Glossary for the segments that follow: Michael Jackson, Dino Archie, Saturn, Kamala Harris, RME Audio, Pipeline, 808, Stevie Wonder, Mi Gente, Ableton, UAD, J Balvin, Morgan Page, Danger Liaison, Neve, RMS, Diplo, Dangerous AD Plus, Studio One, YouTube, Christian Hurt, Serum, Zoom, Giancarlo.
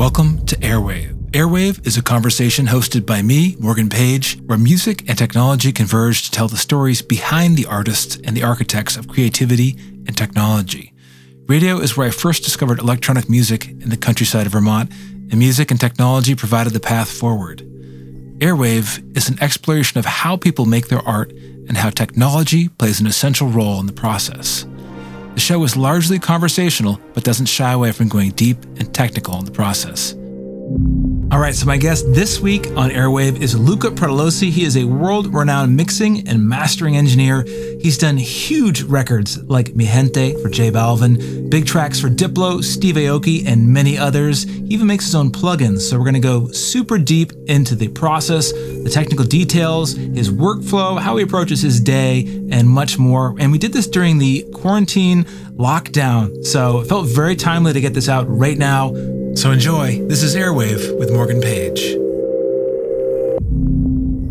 Welcome to Airwave. Airwave is a conversation hosted by me, Morgan Page, where music and technology converge to tell the stories behind the artists and the architects of creativity and technology. Radio is where I first discovered electronic music in the countryside of Vermont, and music and technology provided the path forward. Airwave is an exploration of how people make their art and how technology plays an essential role in the process. The show is largely conversational, but doesn't shy away from going deep and technical in the process. All right, so my guest this week on Airwave is Luca Pretolosi. He is a world-renowned mixing and mastering engineer. He's done huge records like Mi Gente for J Balvin, big tracks for Diplo, Steve Aoki, and many others. He even makes his own plugins, so we're going to go super deep into the process, the technical details, his workflow, how he approaches his day, and much more. And we did this during the quarantine lockdown, so it felt very timely to get this out right now. So enjoy. This is Airwave with Morgan Page.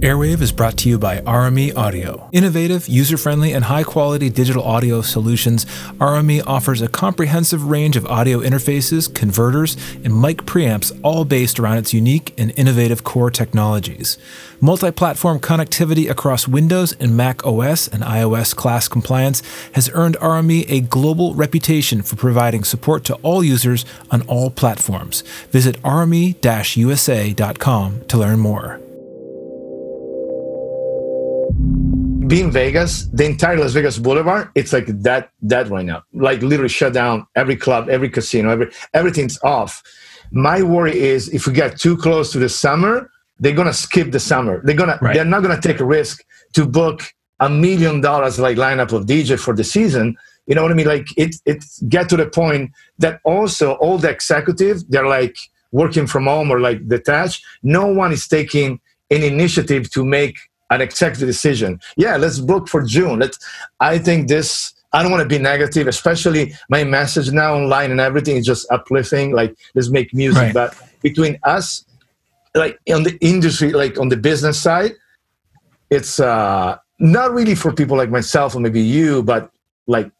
Airwave is brought to you by RME Audio. Innovative, user-friendly, and high-quality digital audio solutions, RME offers a comprehensive range of audio interfaces, converters, and mic preamps, all based around its unique and innovative core technologies. Multi-platform connectivity across Windows and Mac OS and iOS class compliance has earned RME a global reputation for providing support to all users on all platforms. Visit rme-usa.com to learn more. Being Vegas, the entire Las Vegas Boulevard, it's like that right now. Like literally shut down every club, every casino, everything's off. My worry is if we get too close to the summer, they're gonna skip the summer. They're not gonna take a risk to book $1 million like lineup of DJ for the season. You know what I mean? Like it's get to the point that also all the executives, they're like working from home or like detached. No one is taking an initiative to make an executive decision. Yeah, let's book for June. I don't want to be negative, especially my message now online and everything is just uplifting, like let's make music. Right. But between us, like on the industry, like on the business side, it's not really for people like myself or maybe you, but like,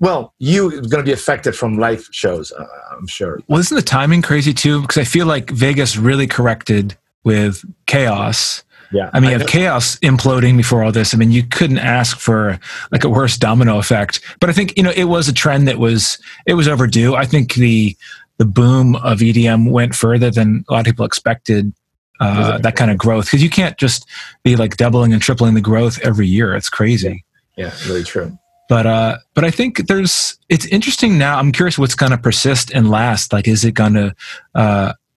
well, you is going to be affected from live shows, I'm sure. Well, isn't the timing crazy too? Because I feel like Vegas really corrected with chaos. Yeah, I mean, you have chaos imploding before all this. I mean, you couldn't ask for like a worse domino effect. But I think, you know, it was a trend that was overdue. I think the boom of EDM went further than a lot of people expected, that kind of growth. Because you can't just be like doubling and tripling the growth every year. It's crazy. Yeah, really true. But I think it's interesting now. I'm curious what's going to persist and last. Like, is it going to...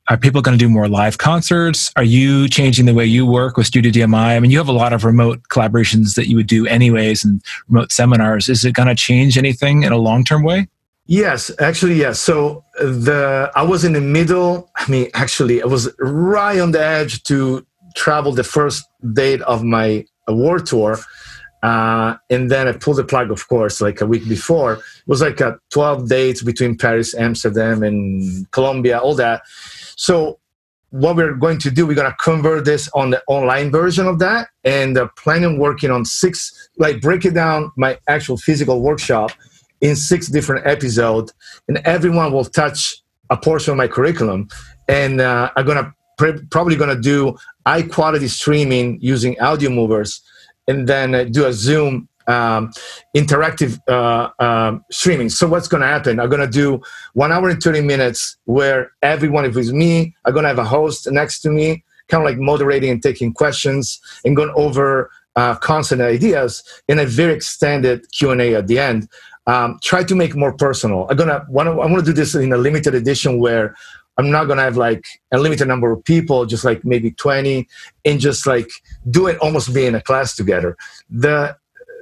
Are people going to do more live concerts? Are you changing the way you work with Studio DMI? I mean, you have a lot of remote collaborations that you would do anyways and remote seminars. Is it going to change anything in a long-term way? Yes, actually, yes. So I was in the middle. I mean, actually, I was right on the edge to travel the first date of my award tour. And then I pulled the plug, of course, like a week before. It was like 12 dates between Paris, Amsterdam, and Colombia, all that. So what we're going to do, we're going to convert this on the online version of that, and planning on working on 6, like breaking down my actual physical workshop in 6 different episodes, and everyone will touch a portion of my curriculum. And I'm going to probably going to do high quality streaming using Audio Movers, and then do a Zoom interactive streaming. So what's going to happen? I'm going to do 1 hour and 30 minutes where everyone, if it's me, I'm going to have a host next to me, kind of like moderating and taking questions and going over constant ideas in a very extended Q&A at the end. Try to make more personal. I want to do this in a limited edition where I'm not going to have like a limited number of people, just like maybe 20, and just like do it almost be in a class together.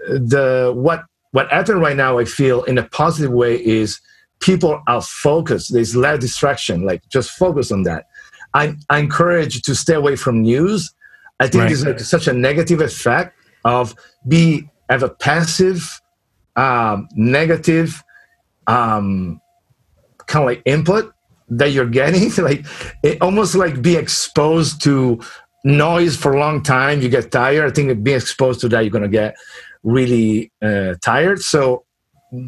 What happened right now, I feel in a positive way, is people are focused. There's less distraction, like just focus on that. I encourage to stay away from news. I think there's like such a negative effect of have a passive, negative, kind of like input that you're getting, like it almost like be exposed to noise for a long time. You get tired. I think being exposed to that, you're going to get really tired. So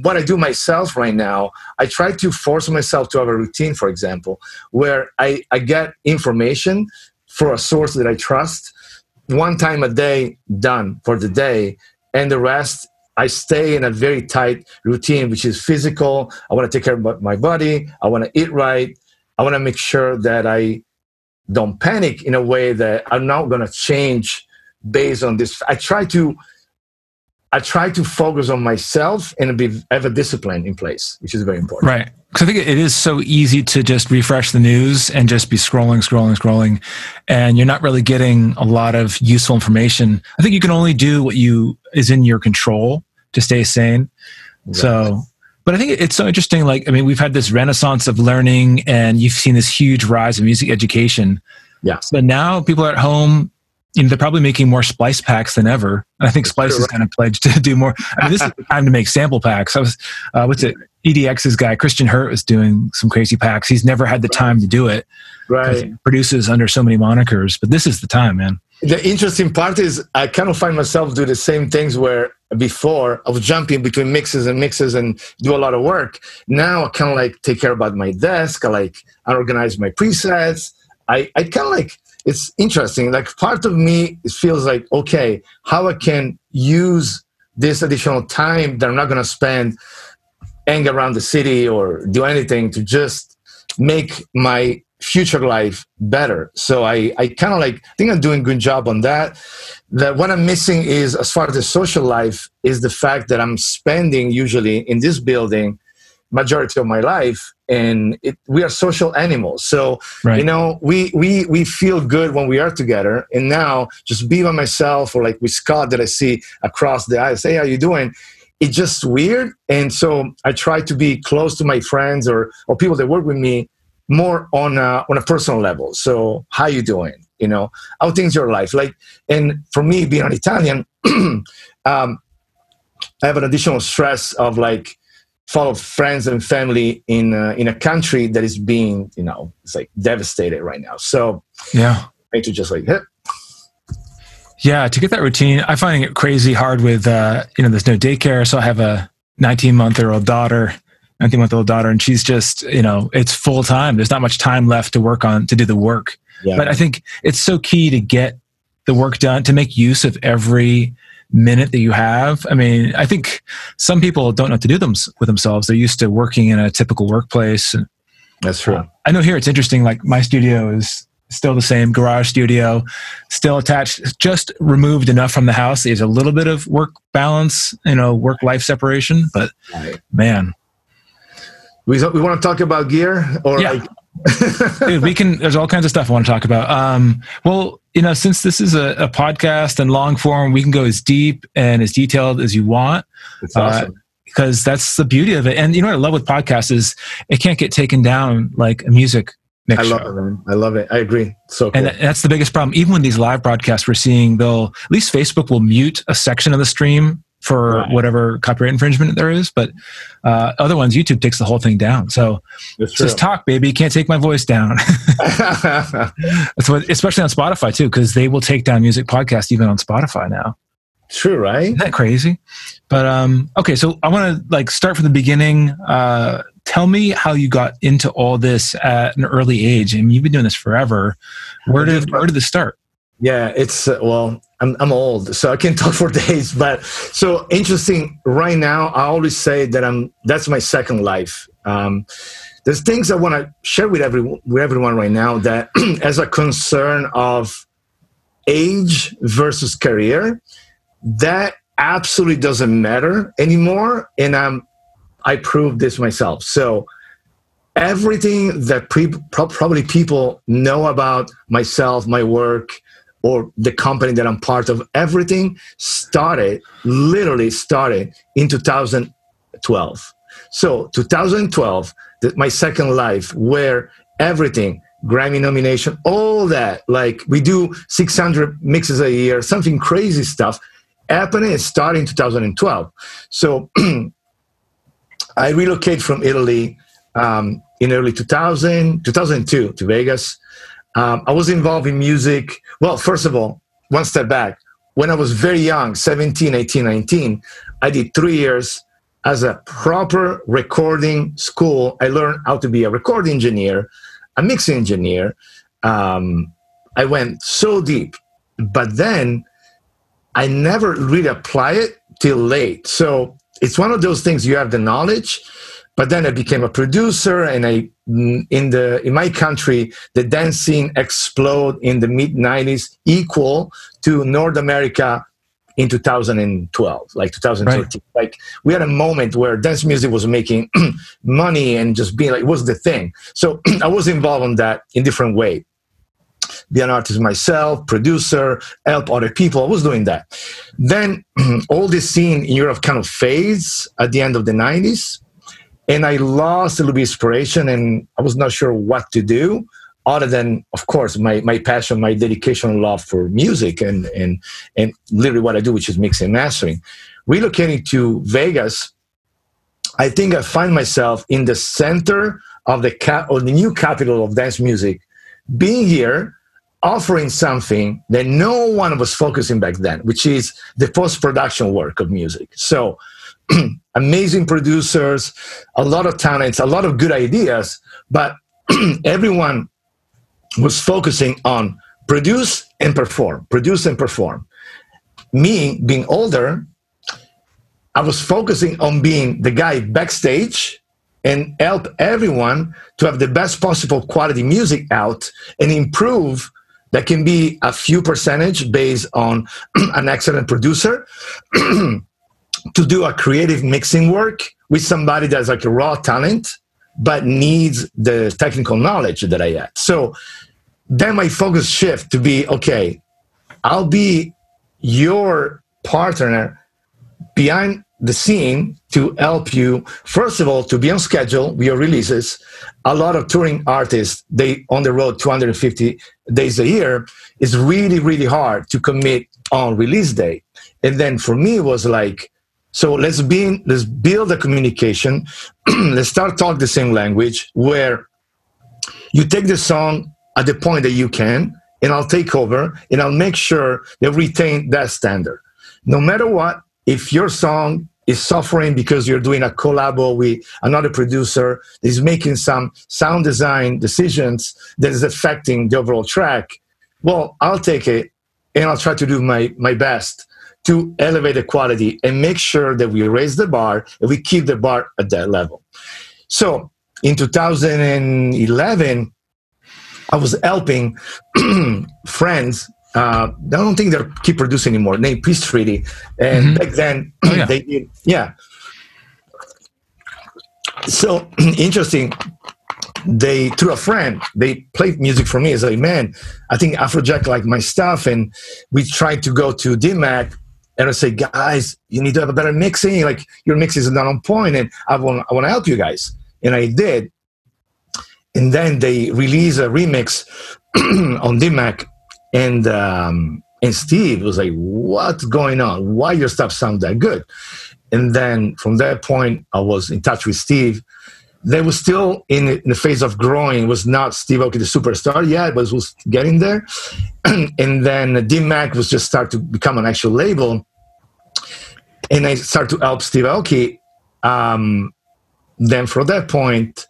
what I do myself right now, I try to force myself to have a routine, for example, where I get information for a source that I trust one time a day, done for the day, and the rest I stay in a very tight routine, which is physical. I want to take care of my body. I want to eat right. I want to make sure that I don't panic in a way that I'm not going to change based on this. I try to focus on myself and have a discipline in place, which is very important. Right. Because I think it is so easy to just refresh the news and just be scrolling. And you're not really getting a lot of useful information. I think you can only do what is in your control to stay sane. Right. So, but I think it's so interesting. Like, I mean, we've had this renaissance of learning and you've seen this huge rise in music education. Yeah. But now people are at home. You know, they're probably making more Splice packs than ever. I think Splice is kind of pledged to do more. I mean, this is the time to make sample packs. I was, EDX's guy, Christian Hurt, was doing some crazy packs. He's never had the time to do it. Right. He produces under so many monikers, but this is the time, man. The interesting part is I kind of find myself do the same things where before I was jumping between mixes and do a lot of work. Now I kind of like take care about my desk. I organize my presets. I kind of like, it's interesting. Like part of me, it feels like, okay, how I can use this additional time that I'm not going to spend hanging around the city or do anything to just make my future life better. So I kind of like, I think I'm doing a good job on that. That what I'm missing is, as far as the social life, is the fact that I'm spending usually in this building majority of my life, and we are social animals. So, right. You know, we feel good when we are together. And now just be by myself, or like with Scott that I see across the aisle, say, hey, how you doing? It's just weird. And so I try to be close to my friends or people that work with me more on a personal level. So how you doing? You know, how things your life? Like, and for me being an Italian, I have an additional stress of like, follow friends and family in a country that is being, you know, it's like devastated right now. So yeah, I need to just like hit. Yeah, to get that routine, I find it crazy hard with there's no daycare, so I have a 19-month-old daughter, and she's just, you know, it's full time. There's not much time left to work on to do the work. Yeah. But I think it's so key to get the work done, to make use of every minute that you have. I mean, I think some people don't know what to do with themselves. They're used to working in a typical workplace. That's true. I know here it's interesting. Like my studio is still the same garage studio, still attached, just removed enough from the house. There's a little bit of work balance, you know, work-life separation, but man. We want to talk about gear or Dude, there's all kinds of stuff I want to talk about. You know, since this is a podcast and long form, we can go as deep and as detailed as you want. That's awesome. Because that's the beauty of it. And you know what I love with podcasts is it can't get taken down like a music mix. I love it. I agree. So cool. And that's the biggest problem. Even when these live broadcasts we're seeing, at least Facebook will mute a section of the stream for whatever copyright infringement there is, but other ones, YouTube takes the whole thing down. So just talk, baby. You can't take my voice down. That's what, especially on Spotify too, because they will take down music podcasts even on Spotify now. True, right? Isn't that crazy? But okay, so I want to like start from the beginning. Tell me how you got into all this at an early age. I mean, you've been doing this forever. Where did this start? Yeah, it's I'm old, so I can talk for days. But so interesting. Right now, I always say that that's my second life. There's things I want to share with everyone right now that, as a concern of age versus career, that absolutely doesn't matter anymore. And I proved this myself. So everything that probably people know about myself, my work, or the company that I'm part of, everything started in 2012. So 2012, my second life, where everything, Grammy nomination, all that, like we do 600 mixes a year, something crazy stuff happening. It started in 2012. So I relocated from Italy in early 2002 to Vegas. I was involved in music. Well, first of all, one step back. When I was very young, 17, 18, 19, I did 3 years as a proper recording school, I learned how to be a recording engineer, a mixing engineer. I went so deep, but then I never really apply it till late. So it's one of those things, you have the knowledge, but then I became a producer, and I, in my country, the dance scene exploded in the mid-90s, equal to North America in 2012, like 2013. Right. Like, we had a moment where dance music was making money and just being like, it was the thing. So I was involved in that in different way. Be an artist myself, producer, help other people. I was doing that. Then all this scene in Europe kind of fades at the end of the 90s. And I lost a little bit of inspiration, and I was not sure what to do other than, of course, my passion, my dedication and love for music and literally what I do, which is mixing and mastering. Relocating to Vegas, I think I find myself in the center of the new capital of dance music, being here, offering something that no one was focusing back then, which is the post-production work of music. So amazing producers, a lot of talents, a lot of good ideas, but everyone was focusing on produce and perform. Me, being older, I was focusing on being the guy backstage and help everyone to have the best possible quality music out and improve. That can be a few percentage based on an excellent producer to do a creative mixing work with somebody that's like a raw talent but needs the technical knowledge that I had. So then my focus shift to be, okay, I'll be your partner behind the scene to help you, first of all, to be on schedule with your releases. A lot of touring artists, they on the road 250 days a year. It's really, really hard to commit on release day. And then for me, it was like, so let's build a communication. Let's start talking the same language where you take the song at the point that you can, and I'll take over, and I'll make sure they retain that standard. No matter what, if your song is suffering because you're doing a collabo with another producer that is making some sound design decisions that is affecting the overall track, well, I'll take it and I'll try to do my best to elevate the quality and make sure that we raise the bar and we keep the bar at that level. So in 2011, I was helping friends. I don't think they keep producing anymore. Name Peace Treaty, and back then they did. Yeah. So interesting. They, through a friend, they played music for me. It's like, man, I think Afrojack like my stuff, and we tried to go to Dim Mak, and I say, guys, you need to have a better mixing. Like your mix is not on point, and I want to help you guys, and I did. And then they released a remix on Dim Mak. And Steve was like, what's going on? Why your stuff sound that good? And then from that point, I was in touch with Steve. They were still in the phase of growing. It was not Steve Aoki, the superstar yet, but it was getting there. And then Dim Mak was just start to become an actual label. And I started to help Steve Aoki. Then from that point,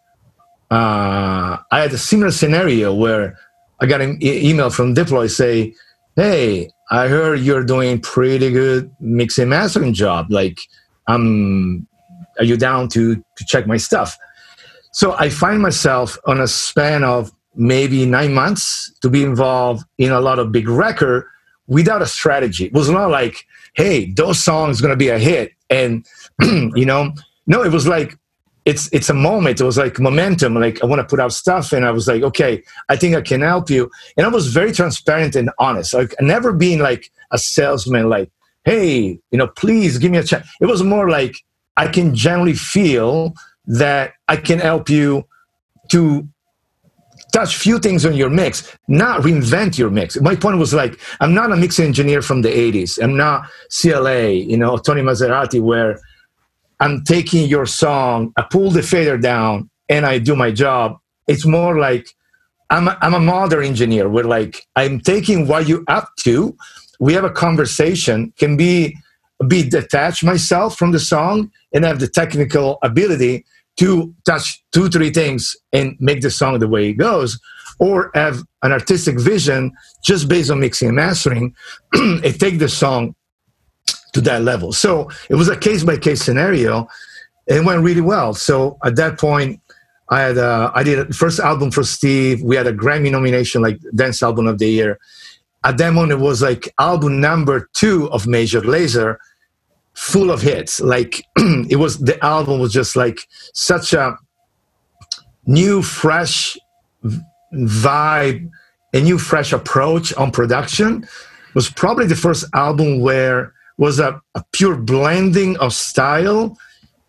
I had a similar scenario where I got an email from Diplo say, hey, I heard you're doing pretty good mixing and mastering job. Like, are you down to check my stuff? So I find myself on a span of maybe 9 months to be involved in a lot of big record without a strategy. It was not like, hey, those songs going to be a hit. And, you know, no, it was like, it's a moment. It was like momentum. Like, I want to put out stuff. And I was like, okay, I think I can help you. And I was very transparent and honest. Like, never being like a salesman, like, hey, you know, please give me a chance. It was more like, I can generally feel that I can help you to touch few things on your mix, not reinvent your mix. My point was like, I'm not a mixing engineer from the 80s. I'm not CLA, you know, Tony Maserati, where I'm taking your song, I pull the fader down, and I do my job. It's more like I'm a modern engineer where, like, I'm taking what you're up to. We have a conversation, can be a bit detached myself from the song, and have the technical ability to touch two, three things and make the song the way it goes, or have an artistic vision just based on mixing and mastering and take the song to that level. So it was a case-by-case scenario. It went really well. So at that point, I did the first album for Steve. We had a Grammy nomination, like Dance Album of the Year. At that moment, it was like album number 2 of Major Lazer, full of hits. Like it was, the album was just like such a new, fresh vibe, a new, fresh approach on production. It was probably the first album where was a pure blending of style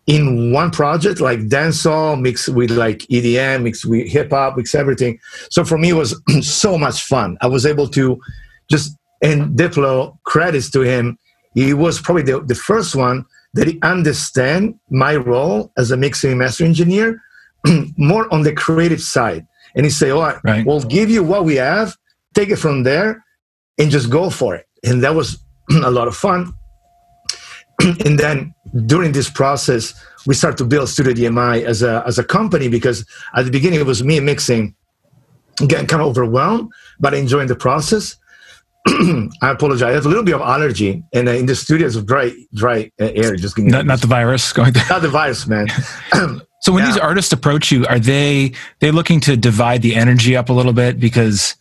in one project, like dancehall mixed with like EDM, mixed with hip hop, mixed everything. So for me, it was so much fun. I was able to just, and Diplo, credits to him, he was probably the first one that he understand my role as a mixing and mastering engineer, more on the creative side. And he say, all right, right, we'll give you what we have, take it from there, and just go for it. And that was a lot of fun. And then during this process, we start to build Studio DMI as a company, because at the beginning it was me mixing, getting kind of overwhelmed, but enjoying the process. I apologize. I have a little bit of allergy, and in the studio it's dry air. Just give me not the virus going there. Not the virus, man. So when these artists approach you, are they looking to divide the energy up a little bit? Because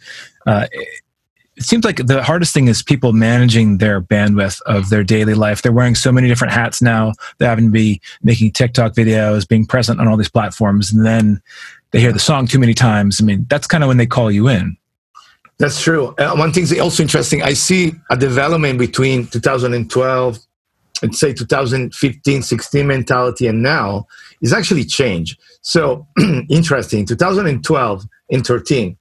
it seems like the hardest thing is people managing their bandwidth of their daily life. They're wearing so many different hats now. They're having to be making TikTok videos, being present on all these platforms, and then they hear the song too many times. I mean, that's kind of when they call you in. That's true. One thing that's also interesting, I see a development between 2012 and say 2015, 16 mentality and now is actually changed. So interesting, 2012 and 13,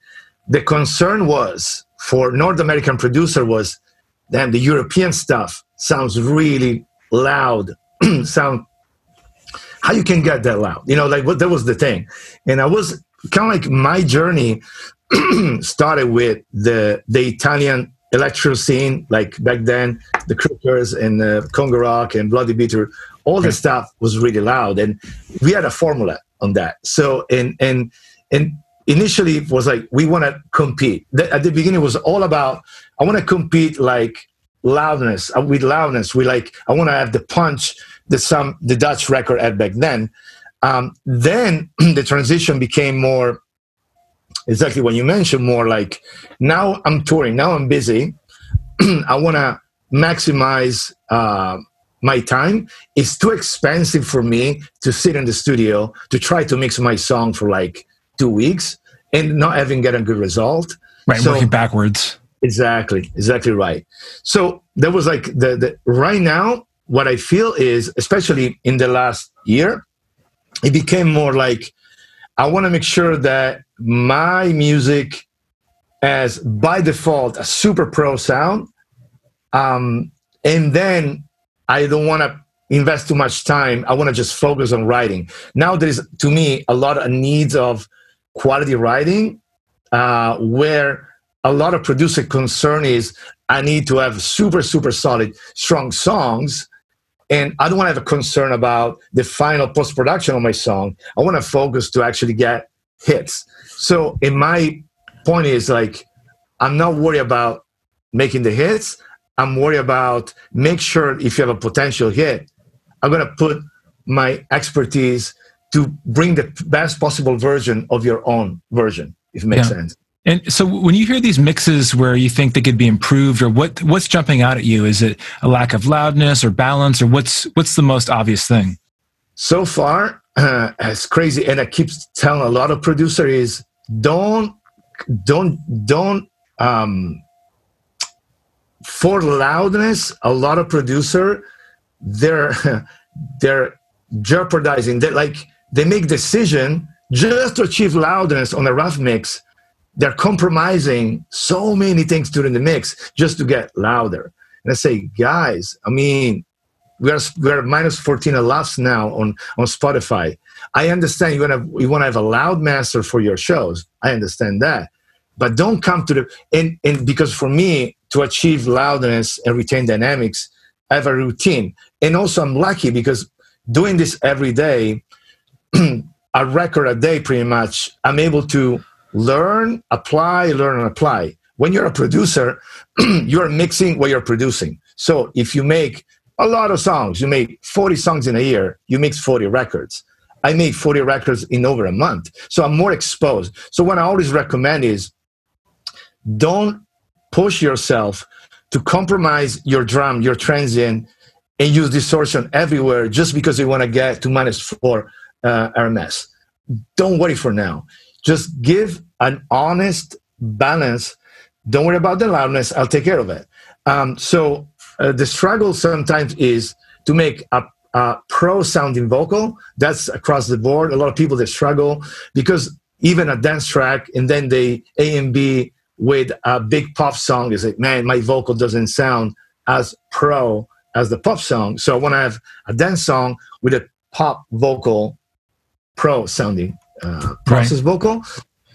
the concern was, for North American producer was, damn, the European stuff sounds really loud. How you can get that loud? You know, like what, that was the thing. And I was kind of like, my journey started with the Italian electro scene, like back then, the Crookers and Congo Rock and Bloody Bitter, all the stuff was really loud. And we had a formula on that. So, and initially it was like, we want to compete. At the beginning, it was all about, I want to compete like loudness, with loudness. We like, I want to have the punch that the Dutch record had back then. Then the transition became more, exactly what you mentioned, more like, now I'm touring, now I'm busy. I want to maximize my time. It's too expensive for me to sit in the studio to try to mix my song for like 2 weeks and not having get a good result. Right, so, working backwards. Exactly right. So that was like the right now, what I feel is, especially in the last year, it became more like, I want to make sure that my music has by default a super pro sound. And then I don't want to invest too much time. I want to just focus on writing. Now there is, to me, a lot of needs of quality writing, where a lot of producer concern is, I need to have super, super solid, strong songs. And I don't want to have a concern about the final post-production of my song. I want to focus to actually get hits. So in my point is like, I'm not worried about making the hits. I'm worried about make sure if you have a potential hit, I'm going to put my expertise to bring the best possible version of your own version, if it makes sense. And so when you hear these mixes where you think they could be improved, or what's jumping out at you? Is it a lack of loudness or balance, or what's the most obvious thing? So far, it's crazy. And I keep telling a lot of producers is don't for loudness. A lot of producers, they're jeopardizing that. Like they make decision just to achieve loudness on a rough mix. They're compromising so many things during the mix just to get louder. And I say, guys, I mean, we're minus 14 laughs now on Spotify. I understand you want to have a loud master for your shows. I understand that. But don't come to the... And because for me, to achieve loudness and retain dynamics, I have a routine. And also I'm lucky because doing this every day, a record a day pretty much, I'm able to learn, apply, learn and apply. When you're a producer, you're mixing what you're producing. So if you make a lot of songs, you make 40 songs in a year, you mix 40 records. I made 40 records in over a month. So I'm more exposed. So what I always recommend is don't push yourself to compromise your drum, your transient, and use distortion everywhere just because you want to get to -4 RMS. Don't worry for now. Just give an honest balance. Don't worry about the loudness. I'll take care of it. The struggle sometimes is to make a pro sounding vocal. That's across the board. A lot of people, they struggle because even a dance track and then they A and B with a big pop song is like, man, my vocal doesn't sound as pro as the pop song. So I want to have a dance song with a pop vocal, pro sounding process vocal.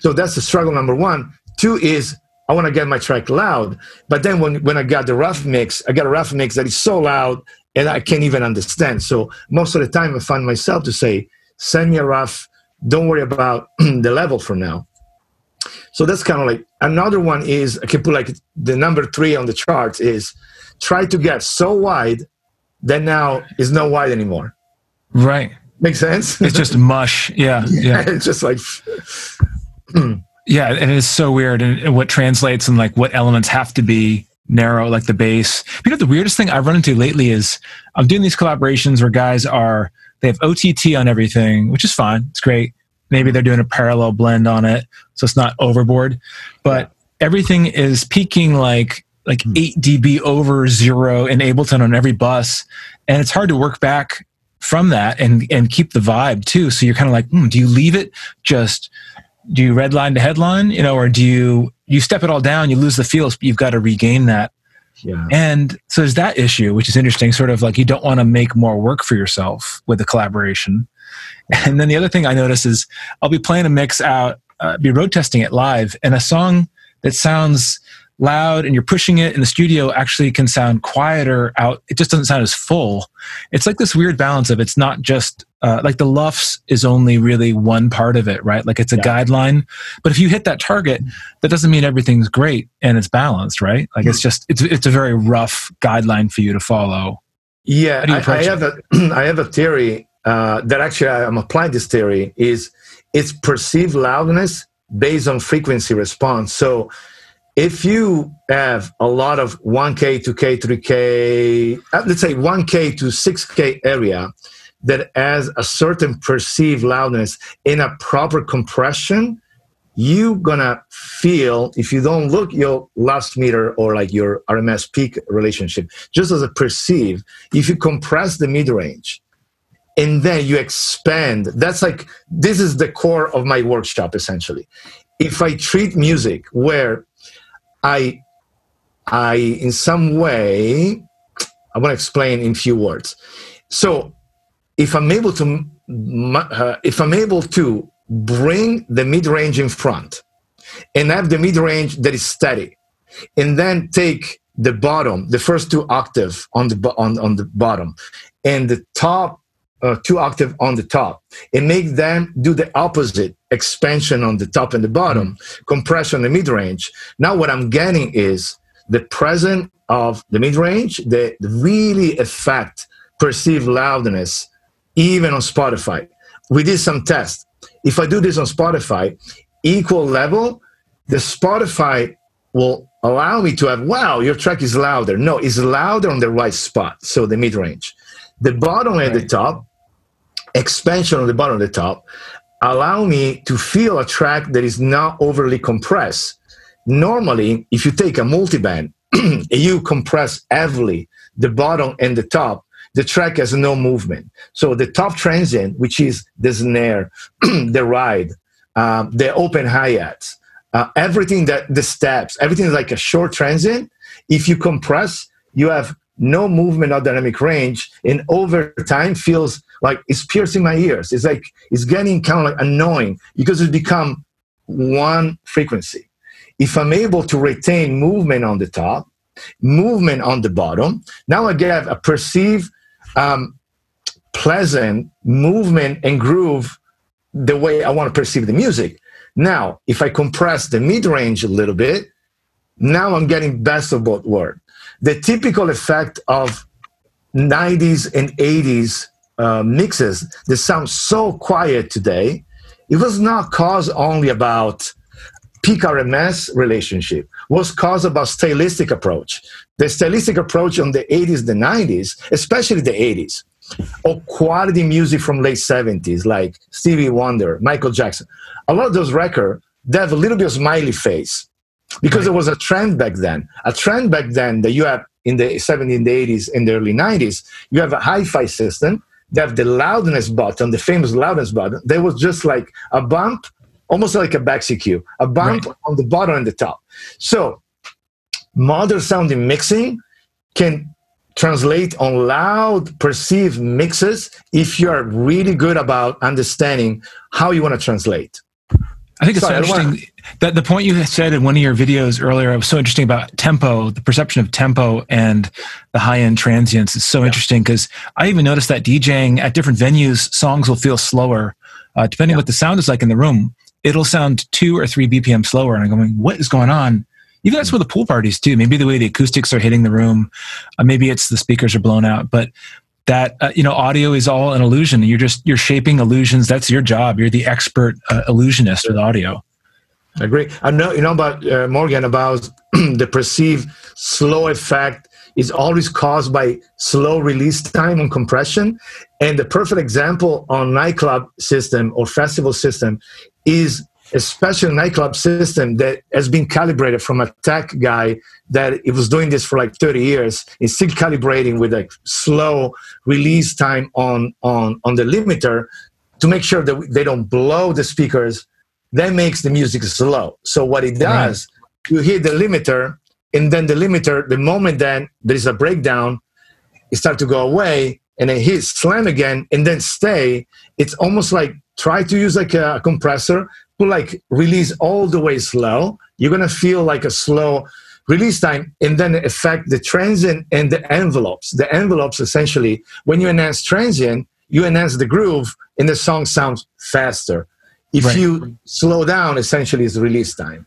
So that's the struggle number one. Two is I want to get my track loud, but then when I got the rough mix, I got a rough mix that is so loud and I can't even understand. So most of the time I find myself to say, send me a rough, don't worry about the level for now. So that's kind of like, another one is, I can put like the number three on the charts is try to get so wide that now it's not wide anymore. Right. Makes sense? It's just mush. Yeah. Yeah. It's just like... Yeah, and it's so weird, and what translates and like what elements have to be narrow, like the bass. You know, the weirdest thing I've run into lately is I'm doing these collaborations where guys are, they have OTT on everything, which is fine. It's great. Maybe they're doing a parallel blend on it, so it's not overboard. But everything is peaking like 8 dB over zero in Ableton on every bus, and it's hard to work back from that and keep the vibe too. So you're kind of like, do you leave it just... Do you redline to headline, you know, or do you step it all down, you lose the feels, but you've got to regain that. Yeah. And so there's that issue, which is interesting, sort of like you don't want to make more work for yourself with the collaboration. And then the other thing I notice is I'll be playing a mix out, be road testing it live, and a song that sounds loud and you're pushing it in the studio actually can sound quieter out. It just doesn't sound as full. It's like this weird balance of it's not just like the LUFS is only really one part of it, right? Like it's a guideline, but if you hit that target, that doesn't mean everything's great and it's balanced, right? Like it's just, it's a very rough guideline for you to follow. Yeah. I have a theory that actually I'm applying this theory is it's perceived loudness based on frequency response. So if you have a lot of 1K, 2K, 3K, let's say 1K to 6K area that has a certain perceived loudness in a proper compression, you're going to feel, if you don't look, your last meter or like your RMS peak relationship, just as a perceive, if you compress the mid-range and then you expand, that's like, this is the core of my workshop, essentially. If I treat music where I in some way, I want to explain in few words. So if I'm able to bring the mid-range in front and have the mid-range that is steady, and then take the bottom, the first two octave on the bottom, and the top two octave on the top, and make them do the opposite, expansion on the top and the bottom, compression on the mid-range. Now what I'm getting is the presence of the mid-range, that really affect perceived loudness, even on Spotify. We did some tests. If I do this on Spotify, equal level, the Spotify will allow me to have, wow, your track is louder. No, it's louder on the right spot, so the mid-range. The bottom and the top, expansion on the bottom and the top, allow me to feel a track that is not overly compressed. Normally, if you take a multiband and you compress heavily the bottom and the top, the track has no movement. So the top transient, which is the snare, the ride, the open hi-hats, everything that the steps, everything is like a short transient. If you compress, you have no movement or dynamic range, and over time feels like it's piercing my ears. It's like, it's getting kind of like annoying because it's become one frequency. If I'm able to retain movement on the top, movement on the bottom, now I get a perceived pleasant movement and groove the way I want to perceive the music. Now, if I compress the mid-range a little bit, now I'm getting best of both worlds. The typical effect of 90s and 80s mixes that sound so quiet today, it was not caused only about peak RMS relationship, was caused about stylistic approach. The stylistic approach on the 80s, the 90s, especially the 80s, or quality music from late 70s, like Stevie Wonder, Michael Jackson. A lot of those records, they have a little bit of smiley face because there was a trend back then. A trend back then that you have in the 70s, in the 80s, in the early 90s, you have a hi-fi system, they have the loudness button, the famous loudness button. There was just like a bump, almost like a backseat cue, a bump on the bottom and the top. So modern sounding mixing can translate on loud perceived mixes if you are really good about understanding how you want to translate. I think it's so interesting that the point you said in one of your videos earlier, it was so interesting about tempo, the perception of tempo and the high-end transients. It's so interesting because I even noticed that DJing at different venues, songs will feel slower. Depending on what the sound is like in the room, it'll sound 2 or 3 BPM slower. And I'm going, what is going on? Even that's where the pool parties too. Maybe the way the acoustics are hitting the room, maybe it's the speakers are blown out, but that, you know, audio is all an illusion. You're shaping illusions. That's your job. You're the expert illusionist with audio. I agree. I know, you know about Morgan, about the perceived slow effect is always caused by slow release time on compression. And the perfect example on nightclub system or festival system is especially nightclub system that has been calibrated from a tech guy that it was doing this for like 30 years. It's still calibrating with like slow release time on the limiter to make sure that they don't blow the speakers. That makes the music slow. So what it does, you hear the limiter, and then the limiter, the moment then there is a breakdown, it starts to go away, and then hit slam again, and then stay. It's almost like try to use like a compressor, to like release all the way slow. You're gonna feel like a slow release time, and then affect the transient and the envelopes. The envelopes essentially, when you enhance transient, you enhance the groove, and the song sounds faster. If you slow down, essentially it's release time.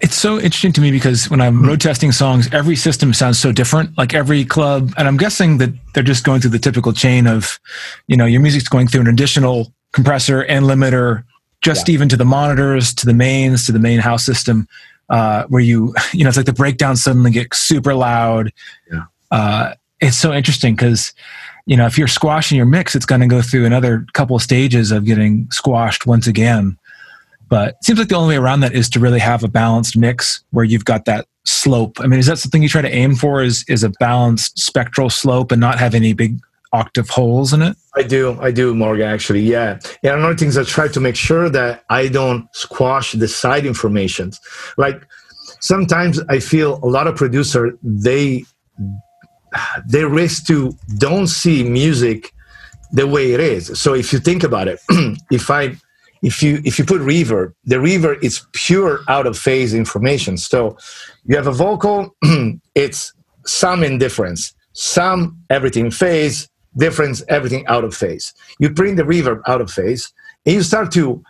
It's so interesting to me because when I'm road testing songs, every system sounds so different, like every club. And I'm guessing that they're just going through the typical chain of, you know, your music's going through an additional compressor and limiter, just even to the monitors, to the mains, to the main house system, where you know, it's like the breakdown suddenly gets super loud. It's so interesting because, you know, if you're squashing your mix, it's going to go through another couple of stages of getting squashed once again. But it seems like the only way around that is to really have a balanced mix where you've got that slope. I mean, is that something you try to aim for, is a balanced spectral slope and not have any big octave holes in it? I do, Morgan, actually, yeah. And another thing is I try to make sure that I don't squash the side informations. Like sometimes I feel a lot of producers, they risk to don't see music the way it is. So if you think about it, if you put reverb, the reverb is pure out of phase information. So you have a vocal, it's some indifference, some everything phase, difference everything out of phase. You bring the reverb out of phase, and you start to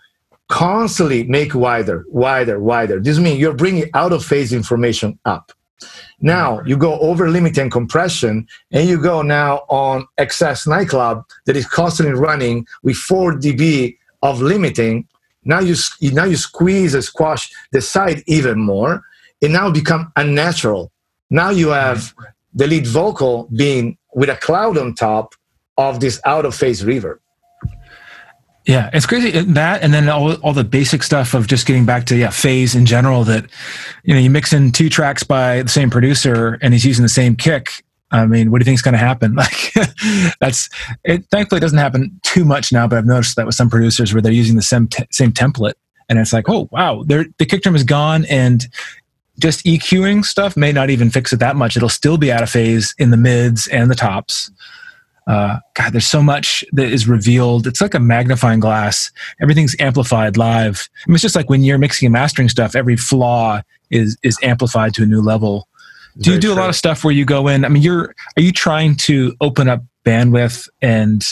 constantly make wider, wider, wider. This means you're bringing out of phase information up. Now you go over limit and compression, and you go now on excess nightclub that is constantly running with 4 dB of limiting. Now you squeeze and squash the side even more, and now become unnatural. Now you have the lead vocal being with a cloud on top of this out of phase reverb. Yeah, it's crazy that, and then all the basic stuff of just getting back to phase in general. That, you know, you mix in 2 tracks by the same producer, and he's using the same kick. I mean, what do you think is going to happen? Like, that's it. Thankfully, it doesn't happen too much now, but I've noticed that with some producers where they're using the same template, and it's like, oh wow, the kick drum is gone, and just EQing stuff may not even fix it that much. It'll still be out of phase in the mids and the tops. God, there's so much that is revealed. It's like a magnifying glass. Everything's amplified live. I mean, it's just like when you're mixing and mastering stuff, every flaw is amplified to a new level. Do you do a lot of stuff where you go in? I mean, are you trying to open up bandwidth and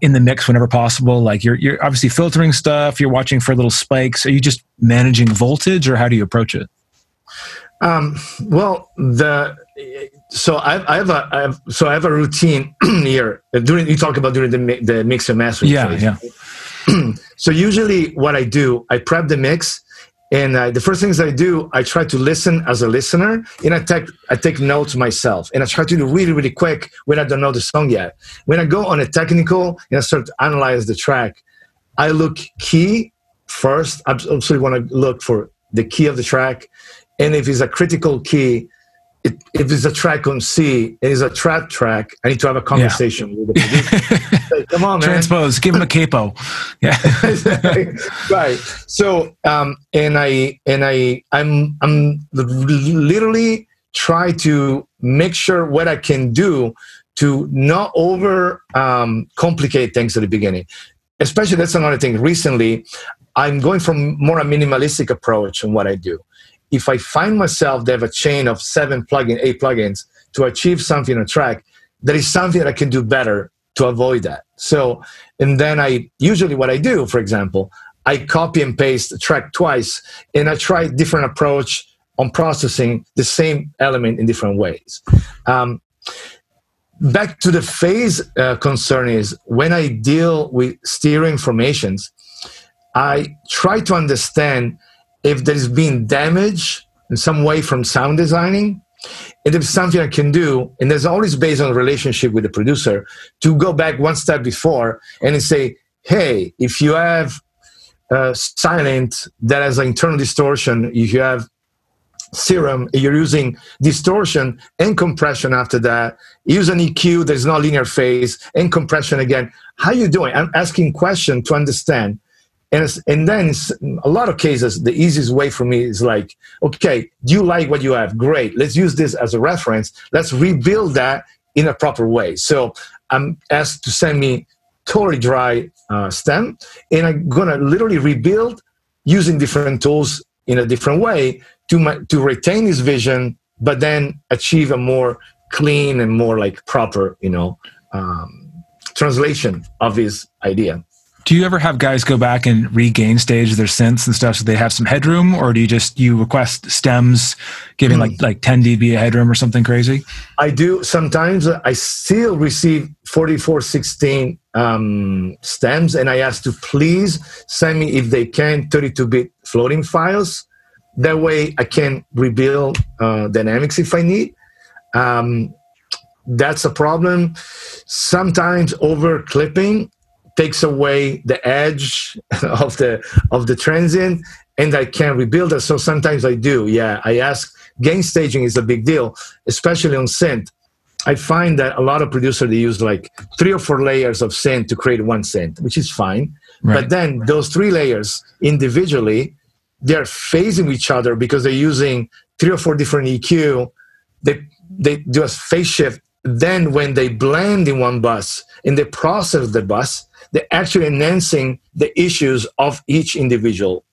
in the mix whenever possible? Like you're obviously filtering stuff, you're watching for little spikes. Are you just managing voltage, or how do you approach it? So I have a routine here. You talk about during the mix and master. Yeah. So usually what I do, I prep the mix, and the first things I do, I try to listen as a listener, and I take notes myself, and I try to do really, really quick when I don't know the song yet. When I go on a technical and I start to analyze the track, I look key first. I absolutely want to look for the key of the track, and if it's a critical key, if it's a track on C, it is a trap track. I need to have a conversation with the producer. Like, come on, man. Transpose. Give him a capo. Yeah. Right. So, I'm literally try to make sure what I can do to not over complicate things at the beginning. Especially, that's another thing. Recently, I'm going from more a minimalistic approach in what I do. If I find myself, they have a chain of 8 plugins to achieve something on a track, there is something that I can do better to avoid that. So, and then I usually what I do, for example, I copy and paste the track twice, and I try different approach on processing the same element in different ways. Back to the phase concern is when I deal with stereo informations, I try to understand if there's been damage in some way from sound designing, and if something I can do, and there's always based on a relationship with the producer, to go back one step before and say, hey, if you have silent that has an internal distortion, if you have serum, you're using distortion and compression after that, use an EQ, there's no linear phase, and compression again. How you doing? I'm asking questions to understand. And then in a lot of cases, the easiest way for me is like, okay, do you like what you have? Great. Let's use this as a reference. Let's rebuild that in a proper way. So I'm asked to send me totally dry stem, and I'm going to literally rebuild using different tools in a different way to retain this vision, but then achieve a more clean and more like proper, translation of his idea. Do you ever have guys go back and regain stage their synths and stuff so they have some headroom, or do you just request stems giving like 10 dB a headroom or something crazy? I do sometimes. I still receive 4416 stems, and I ask to please send me, if they can, 32-bit floating files. That way I can rebuild dynamics if I need. That's a problem. Sometimes over clipping takes away the edge of the transient, and I can rebuild it. So sometimes I do. Yeah, I ask. Gain staging is a big deal, especially on synth. I find that a lot of producers, they use like 3 or 4 layers of synth to create one synth, which is fine. Right. But then those 3 layers individually, they're phasing each other because they're using 3 or 4 different EQ. They do a phase shift. Then when they blend in one bus and they process the bus, they're actually enhancing the issues of each individual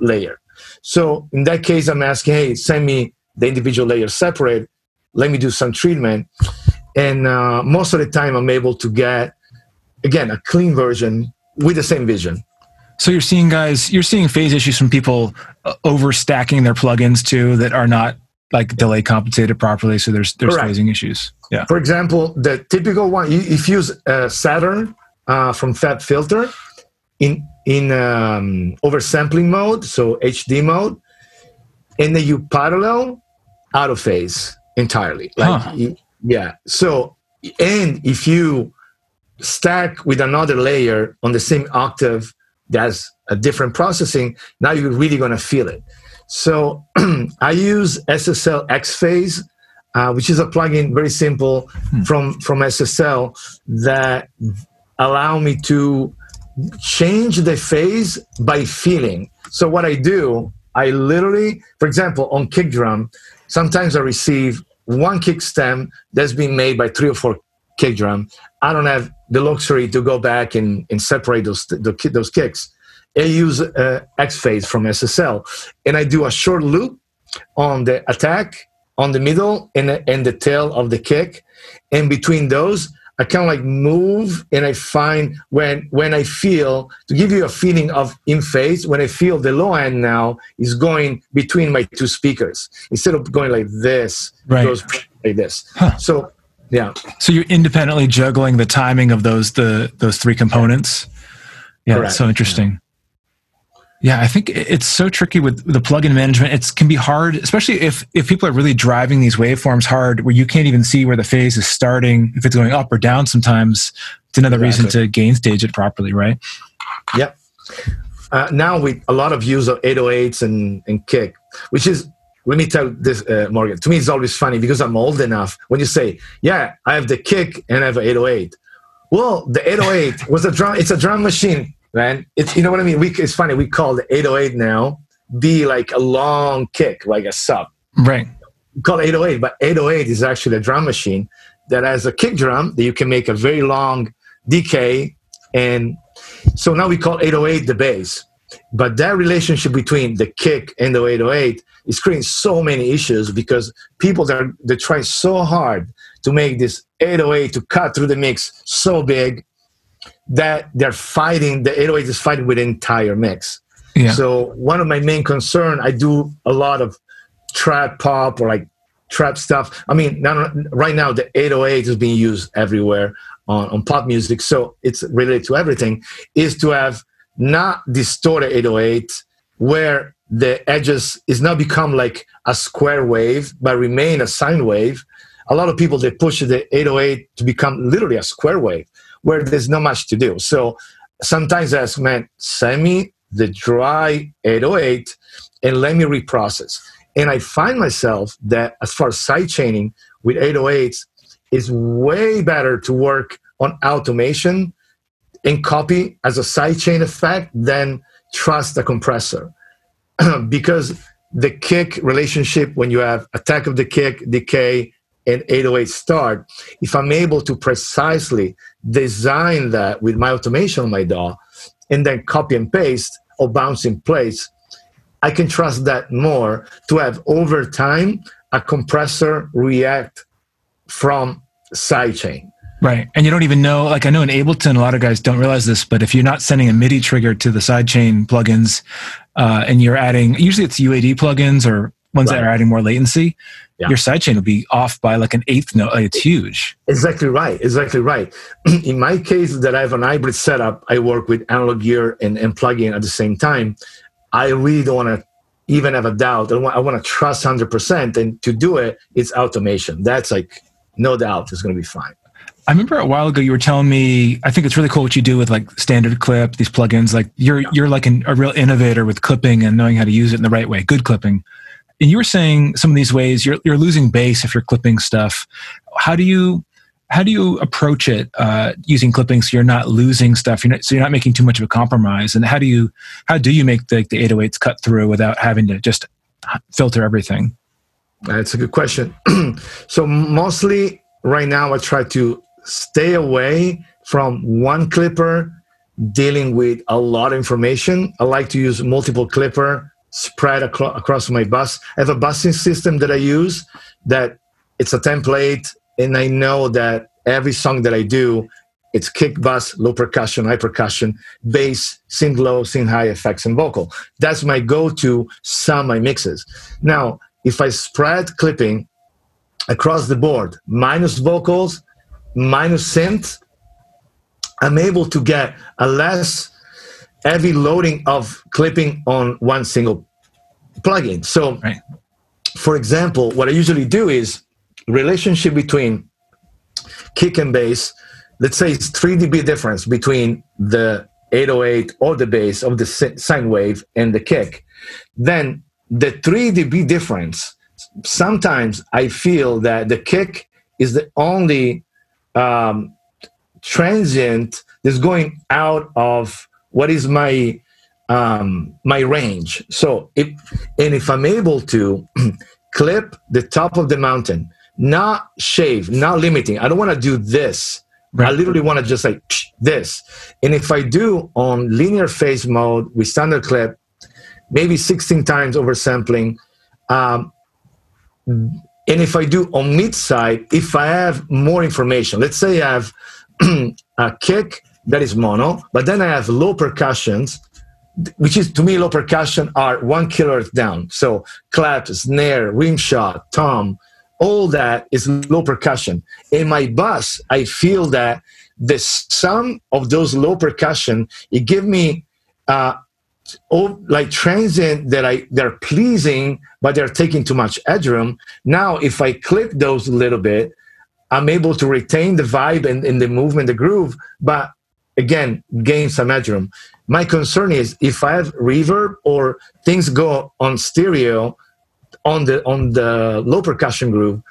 layer. So in that case, I'm asking, hey, send me the individual layers separate. Let me do some treatment. And most of the time, I'm able to get, again, a clean version with the same vision. So you're seeing phase issues from people overstacking their plugins too that are not like delay compensated properly. So there's phasing issues. Yeah. For example, the typical one, if you use Saturn, from Fab Filter in oversampling mode, so HD mode, and then you parallel out of phase entirely. Like, yeah. So, and if you stack with another layer on the same octave, that's a different processing. Now you're really gonna feel it. So I use SSL X-Phase, which is a plugin, very simple from SSL that allow me to change the phase by feeling. So what I do, I literally, for example, on kick drum, sometimes I receive one kick stem that's been made by 3 or 4 kick drum. I don't have the luxury to go back and separate those kicks. I use X-Phase from SSL, and I do a short loop on the attack, on the middle, and the tail of the kick, and between those, I kind of like move and I find when I feel, to give you a feeling of in phase, when I feel the low end now is going between my two speakers. Instead of going like this, right. It goes like this. Huh. So, yeah. So you're independently juggling the timing of those three components. Yeah, correct. That's so interesting. Yeah. Yeah, I think it's so tricky with the plugin management. It can be hard, especially if people are really driving these waveforms hard where you can't even see where the phase is starting, if it's going up or down sometimes. It's another exactly. reason to gain stage it properly, right? Yep. Now with a lot of use of 808s and kick, which is, let me tell this, Morgan, to me it's always funny because I'm old enough. When you say, yeah, I have the kick and I have an 808. Well, the 808 was a drum, it's a drum machine. Man, it's, you know what I mean? It's funny. We call the 808 now be like a long kick, like a sub. Right. We call it 808, but 808 is actually a drum machine that has a kick drum that you can make a very long decay. And so now we call 808 the bass. But that relationship between the kick and the 808 is creating so many issues because people they try so hard to make this 808 to cut through the mix so big that they're fighting, the 808 is fighting with the entire mix. Yeah. So one of my main concern, I do a lot of trap pop or like trap stuff. I mean, right now the 808 is being used everywhere on pop music, so it's related to everything, is to have not distorted 808 where the edges is not become like a square wave, but remain a sine wave. A lot of people, they push the 808 to become literally a square wave, where there's not much to do. So sometimes I ask, man, send me the dry 808 and let me reprocess. And I find myself that as far as sidechaining with 808s, it's way better to work on automation and copy as a sidechain effect than trust a compressor. Because the kick relationship, when you have attack of the kick, decay, and 808 start, if I'm able to precisely design that with my automation on my DAW and then copy and paste or bounce in place, I can trust that more to have over time a compressor react from sidechain. Right. And you don't even know, like I know in Ableton, a lot of guys don't realize this, but if you're not sending a MIDI trigger to the sidechain plugins and you're adding, usually it's UAD plugins or ones right. that are adding more latency, yeah. your sidechain will be off by like an eighth note. It's huge. Exactly right. Exactly right. In my case that I have an hybrid setup, I work with analog gear and plug-in at the same time. I really don't want to even have a doubt. I want to trust 100%. And to do it, it's automation. That's like, no doubt, it's going to be fine. I remember a while ago you were telling me, I think it's really cool what you do with like Standard Clip, these plugins. Like you're like a real innovator with clipping and knowing how to use it in the right way. Good clipping. And you were saying some of these ways you're losing bass if you're clipping stuff. How do you approach it using clipping so you're not losing stuff? So you're not making too much of a compromise. And how do you make the 808s cut through without having to just filter everything? That's a good question. So mostly right now I try to stay away from one clipper dealing with a lot of information. I like to use multiple clipper. Spread across my bus. I have a busing system that I use that it's a template, and I know that every song that I do, it's kick, bus, low percussion, high percussion, bass, synth low, synth high, effects, and vocal. That's my go-to sum my mixes. Now, if I spread clipping across the board, minus vocals, minus synth, I'm able to get a less heavy loading of clipping on one single plugin. So, right. For example, what I usually do is relationship between kick and bass. Let's say it's 3 dB difference between the 808 or the bass of the sine wave and the kick. Then the 3 dB difference, sometimes I feel that the kick is the only transient that's going out of what is my my range. So if I'm able to clip the top of the mountain, not shave, not limiting. I don't want to do this. Right. I literally want to just like this. And if I do on linear phase mode with standard clip, maybe 16 times oversampling, And if I do on mid side, if I have more information, let's say I have a kick that is mono, but then I have low percussions, which is, to me, low percussion are 1 kHz down. So clap, snare, rim shot, tom, all that is low percussion. In my bass, I feel that the sum of those low percussion, it gives me like transient that they're pleasing, but they're taking too much headroom. Now, if I clip those a little bit, I'm able to retain the vibe and the movement, the groove, but again, gain some headroom. My concern is if I have reverb or things go on stereo on the low percussion groove,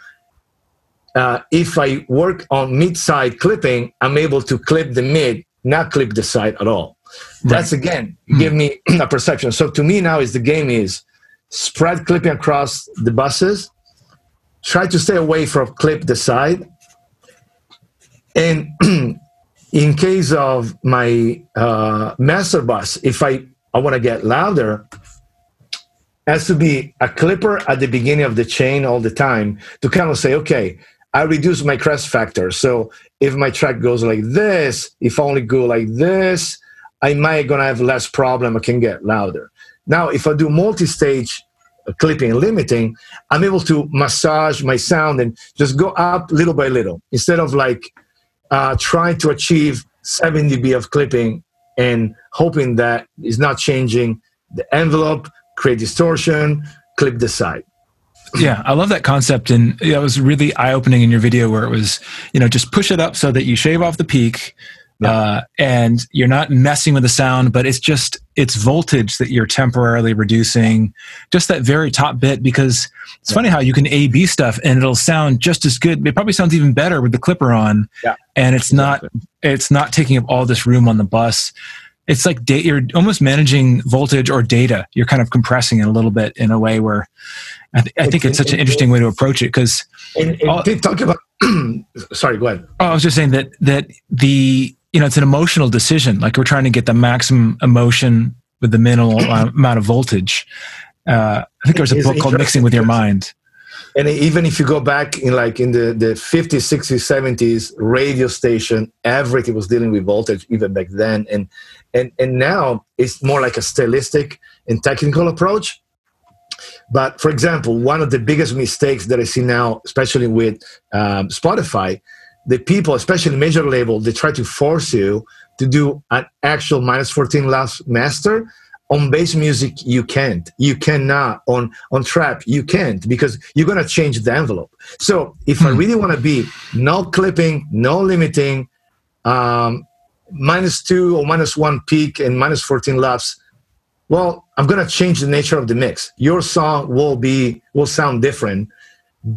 if I work on mid-side clipping, I'm able to clip the mid, not clip the side at all. Right. That's, again, give me a perception. So to me now is the game is spread clipping across the buses, try to stay away from clip the side, and in case of my master bus, if I want to get louder, has to be a clipper at the beginning of the chain all the time to kind of say, okay, I reduce my crest factor. So if my track goes like this, if I only go like this, I might gonna have less problem, I can get louder. Now, if I do multi-stage clipping and limiting, I'm able to massage my sound and just go up little by little, instead of like trying to achieve 7 dB of clipping and hoping that it's not changing the envelope, create distortion, clip the side. Yeah, I love that concept, and that was really eye-opening in your video where it was, you know, just push it up so that you shave off the peak. Yeah. And you're not messing with the sound, but it's just, it's voltage that you're temporarily reducing, just that very top bit, because it's funny how you can A-B stuff and it'll sound just as good. It probably sounds even better with the clipper on, and it's not taking up all this room on the bus. It's like you're almost managing voltage or data. You're kind of compressing it a little bit in a way where I think it's such an interesting way to approach it, because talk about sorry, go ahead. Oh, I was just saying that the, you know, it's an emotional decision. Like, we're trying to get the maximum emotion with the minimal amount of voltage. I think there's a book called Mixing with Your Mind. And even if you go back in like in the 50s, 60s, 70s, radio station, everything was dealing with voltage even back then. And now it's more like a stylistic and technical approach. But for example, one of the biggest mistakes that I see now, especially with Spotify, the people, especially major label, they try to force you to do an actual -14 last master. On bass music, you can't. You cannot. On trap, you can't, because you're going to change the envelope. So if I really want to be no clipping, no limiting, -2 or -1 peak and -14 laps, well, I'm going to change the nature of the mix. Your song will sound different,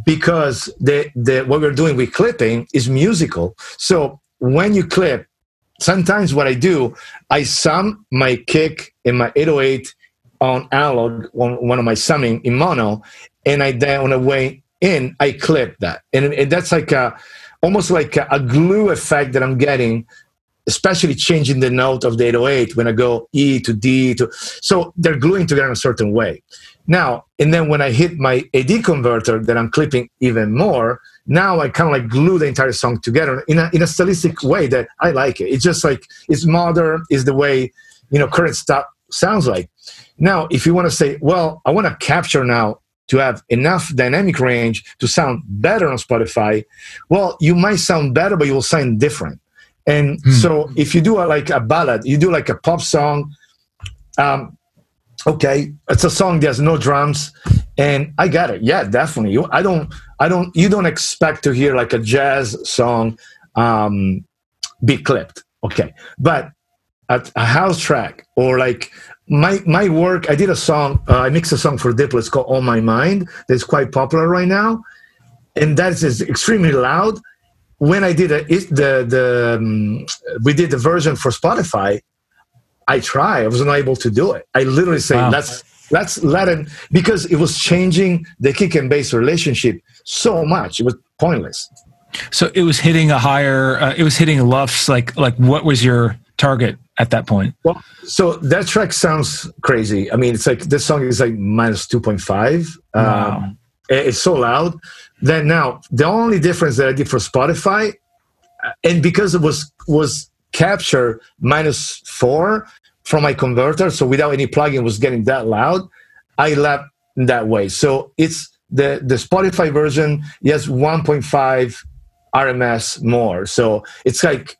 because what we're doing with clipping is musical. So when you clip, sometimes what I do, I sum my kick and my 808 on analog, on one of my summing in mono, and I then on the way in, I clip that. And that's like almost like a glue effect that I'm getting, especially changing the note of the 808 when I go E to D to, so they're gluing together in a certain way. Now, and then when I hit my AD converter that I'm clipping even more, now I kind of like glue the entire song together in a stylistic way that I like it. It's just like, it's modern, is the way, you know, current stuff sounds like. Now, if you want to say, well, I want to capture now to have enough dynamic range to sound better on Spotify, well, you might sound better, but you will sound different. And so if you do like a ballad, you do like a pop song, okay, it's a song that has no drums, and I got it. Yeah, definitely. You don't expect to hear like a jazz song be clipped. Okay, but at a house track or like my work, I did a song. I mixed a song for Diplo. It's called "On My Mind." That's quite popular right now, and that is extremely loud. When I did we did the version for Spotify, I was not able to do it. I literally say, wow. Let's let it, because it was changing the kick and bass relationship so much. It was pointless. So it was hitting a higher, it was hitting luffs. Like what was your target at that point? Well, so that track sounds crazy. I mean, it's like, this song is like -2.5. Wow. It's so loud that now the only difference that I did for Spotify, and because it was capture -4 from my converter, so without any plugin was getting that loud, I left that way. So it's the Spotify version, yes, 1.5 RMS more. So it's like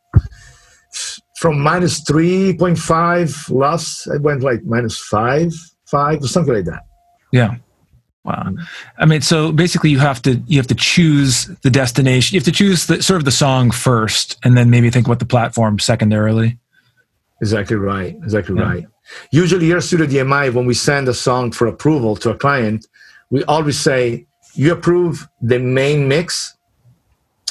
from -3.5 loss, I went like -5 or something like that. Yeah. Wow. I mean, so basically you have to choose the destination. You have to choose the song first, and then maybe think about the platform secondarily. Exactly right. Exactly right. Usually here at Studio DMI, when we send a song for approval to a client, we always say, you approve the main mix.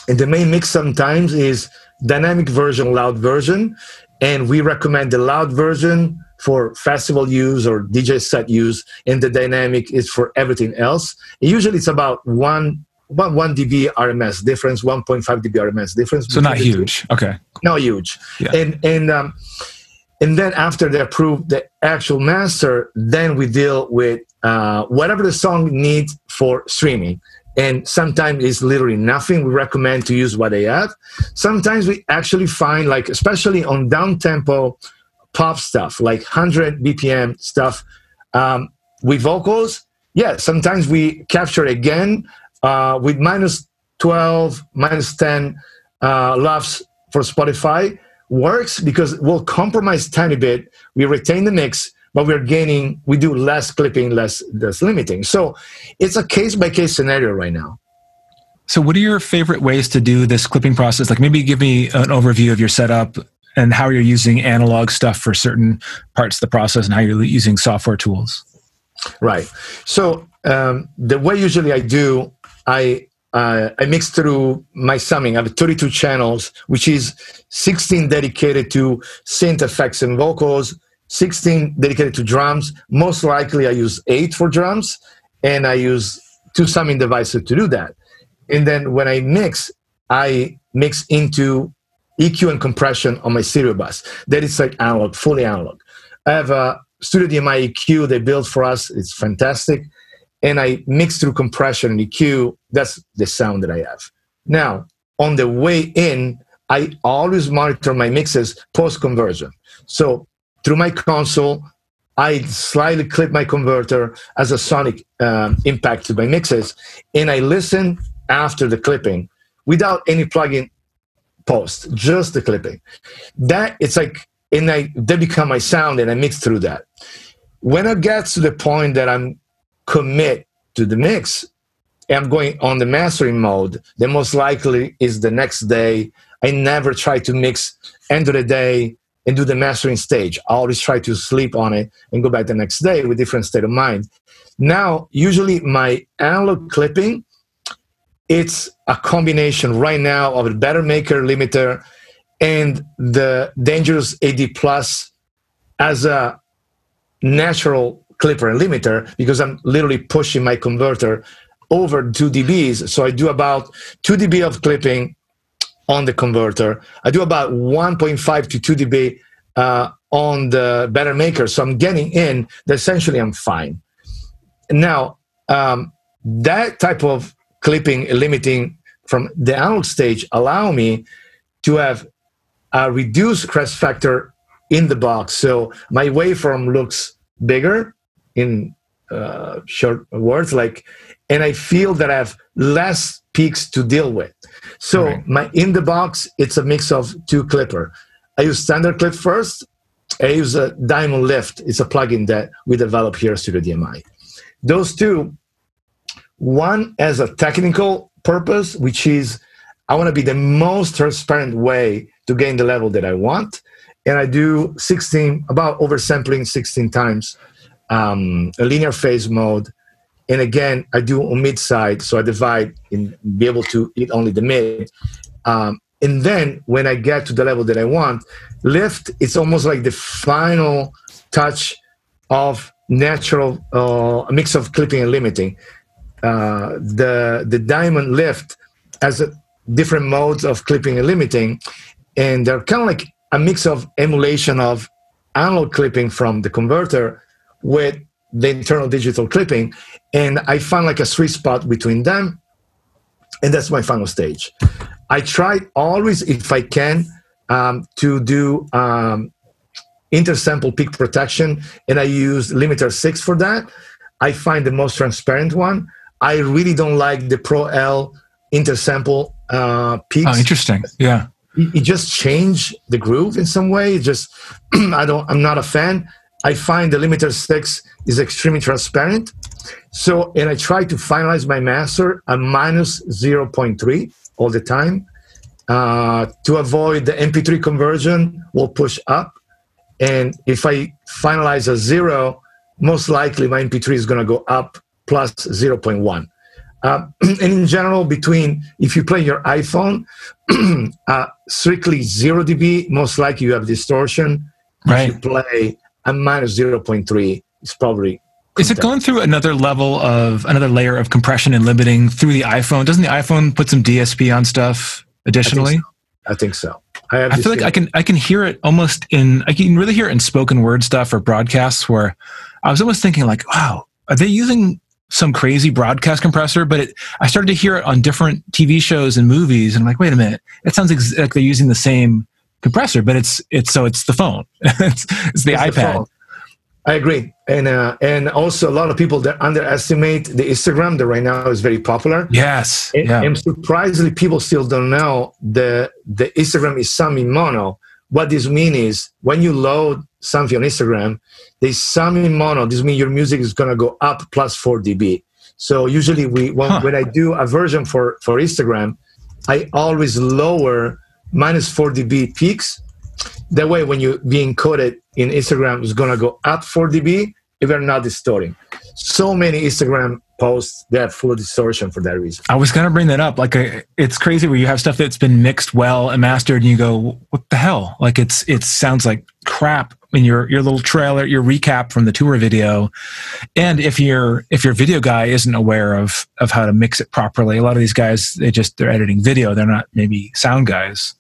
And the main mix sometimes is dynamic version, loud version. And we recommend the loud version for festival use or DJ set use, and the dynamic is for everything else. And usually it's about one dB RMS difference, 1.5 dB RMS difference. So not huge. Okay. Not huge. Yeah. And then after they approve the actual master, then we deal with whatever the song needs for streaming. And sometimes it's literally nothing. We recommend to use what they have. Sometimes we actually find, like, especially on down-tempo pop stuff, like 100 BPM stuff, with vocals, yeah, sometimes we capture again with -12, -10 LUFS for Spotify. Works because we'll compromise tiny bit. We retain the mix, but we're gaining, we do less clipping, less limiting. So it's a case-by-case scenario right now. So what are your favorite ways to do this clipping process? Like, maybe give me an overview of your setup and how you're using analog stuff for certain parts of the process and how you're using software tools. Right. So the way usually I do, I mix through my summing. I have 32 channels, which is 16 dedicated to synth effects and vocals, 16 dedicated to drums. Most likely I use 8 for drums, and I use 2 summing devices to do that. And then when I mix into EQ and compression on my stereo bus. That is like analog, fully analog. I have a Studio DMI EQ they built for us. It's fantastic. And I mix through compression and EQ. That's the sound that I have. Now, on the way in, I always monitor my mixes post-conversion. So through my console, I slightly clip my converter as a sonic impact to my mixes. And I listen after the clipping without any plugin post, just the clipping. That it's like, and they become my sound, and I mix through that. When it gets to the point that I'm commit to the mix, and I'm going on the mastering mode, then most likely is the next day. I never try to mix end of the day and do the mastering stage. I always try to sleep on it and go back the next day with different state of mind. Now, usually my analog clipping, it's a combination right now of a Better Maker limiter and the Dangerous AD Plus as a natural clipper and limiter, because I'm literally pushing my converter over 2 dBs. So I do about 2 dB of clipping on the converter. I do about 1.5 to 2 dB on the Better Maker. So I'm getting in, essentially I'm fine. Now, that type of clipping and limiting from the analog stage allow me to have a reduced crest factor in the box. So my waveform looks bigger, in short words, like, and I feel that I have less peaks to deal with. So my in the box, it's a mix of 2 clipper. I use Standard Clip first. I use a Diamond Lift. It's a plugin that we develop here at Studio DMI. Those two, one as a technical purpose, which is I want to be the most transparent way to gain the level that I want. And I do 16, about oversampling 16 times, a linear phase mode. And again, I do on mid side, so I divide and be able to hit only the mid. And then when I get to the level that I want, lift, it's almost like the final touch of natural, a mix of clipping and limiting. The Diamond Lift has different modes of clipping and limiting, and they're kind of like a mix of emulation of analog clipping from the converter with the internal digital clipping, and I found like a sweet spot between them, and that's my final stage. I try always, if I can, to do intersample peak protection, and I use limiter 6 for that. I find the most transparent one. I really don't like the Pro L intersample peaks. Oh, interesting. Yeah. It just changed the groove in some way. It just, I'm not a fan. I find the limiter 6 is extremely transparent. So, and I try to finalize my master at minus 0.3 all the time to avoid the MP3 conversion will push up. And if I finalize a 0, most likely my MP3 is going to go up plus 0.1. And in general, between, if you play your iPhone, strictly 0 dB, most likely you have distortion. Right. If you play a minus 0.3, it's probably... Is it going through another level of, another layer of compression and limiting through the iPhone? Doesn't the iPhone put some DSP on stuff additionally? I think so. I feel like I can hear it almost in, I can really hear it in spoken word stuff or broadcasts where I was almost thinking like, wow, are they using some crazy broadcast compressor? But I started to hear it on different TV shows and movies, and I'm like, wait a minute, it sounds like they're using the same compressor, but it's the phone, it's the iPad. Phone. I agree, and also a lot of people that underestimate the Instagram that right now is very popular. Yes, and surprisingly, people still don't know the Instagram is summing mono. What this means is when you load something on Instagram, they sum in mono. This means your music is going to go up plus 4 dB. So usually when I do a version for Instagram, I always lower minus 4 dB peaks. That way, when you be encoded in Instagram, it's going to go up 4 dB if you're not distorting. So many Instagram posts that full of distortion for that reason. I was going to bring that up. Like, it's crazy where you have stuff that's been mixed well and mastered, and you go, "What the hell?" Like, it sounds like crap in your little trailer, your recap from the tour video. And if your video guy isn't aware of how to mix it properly, a lot of these guys they're editing video. They're not maybe sound guys.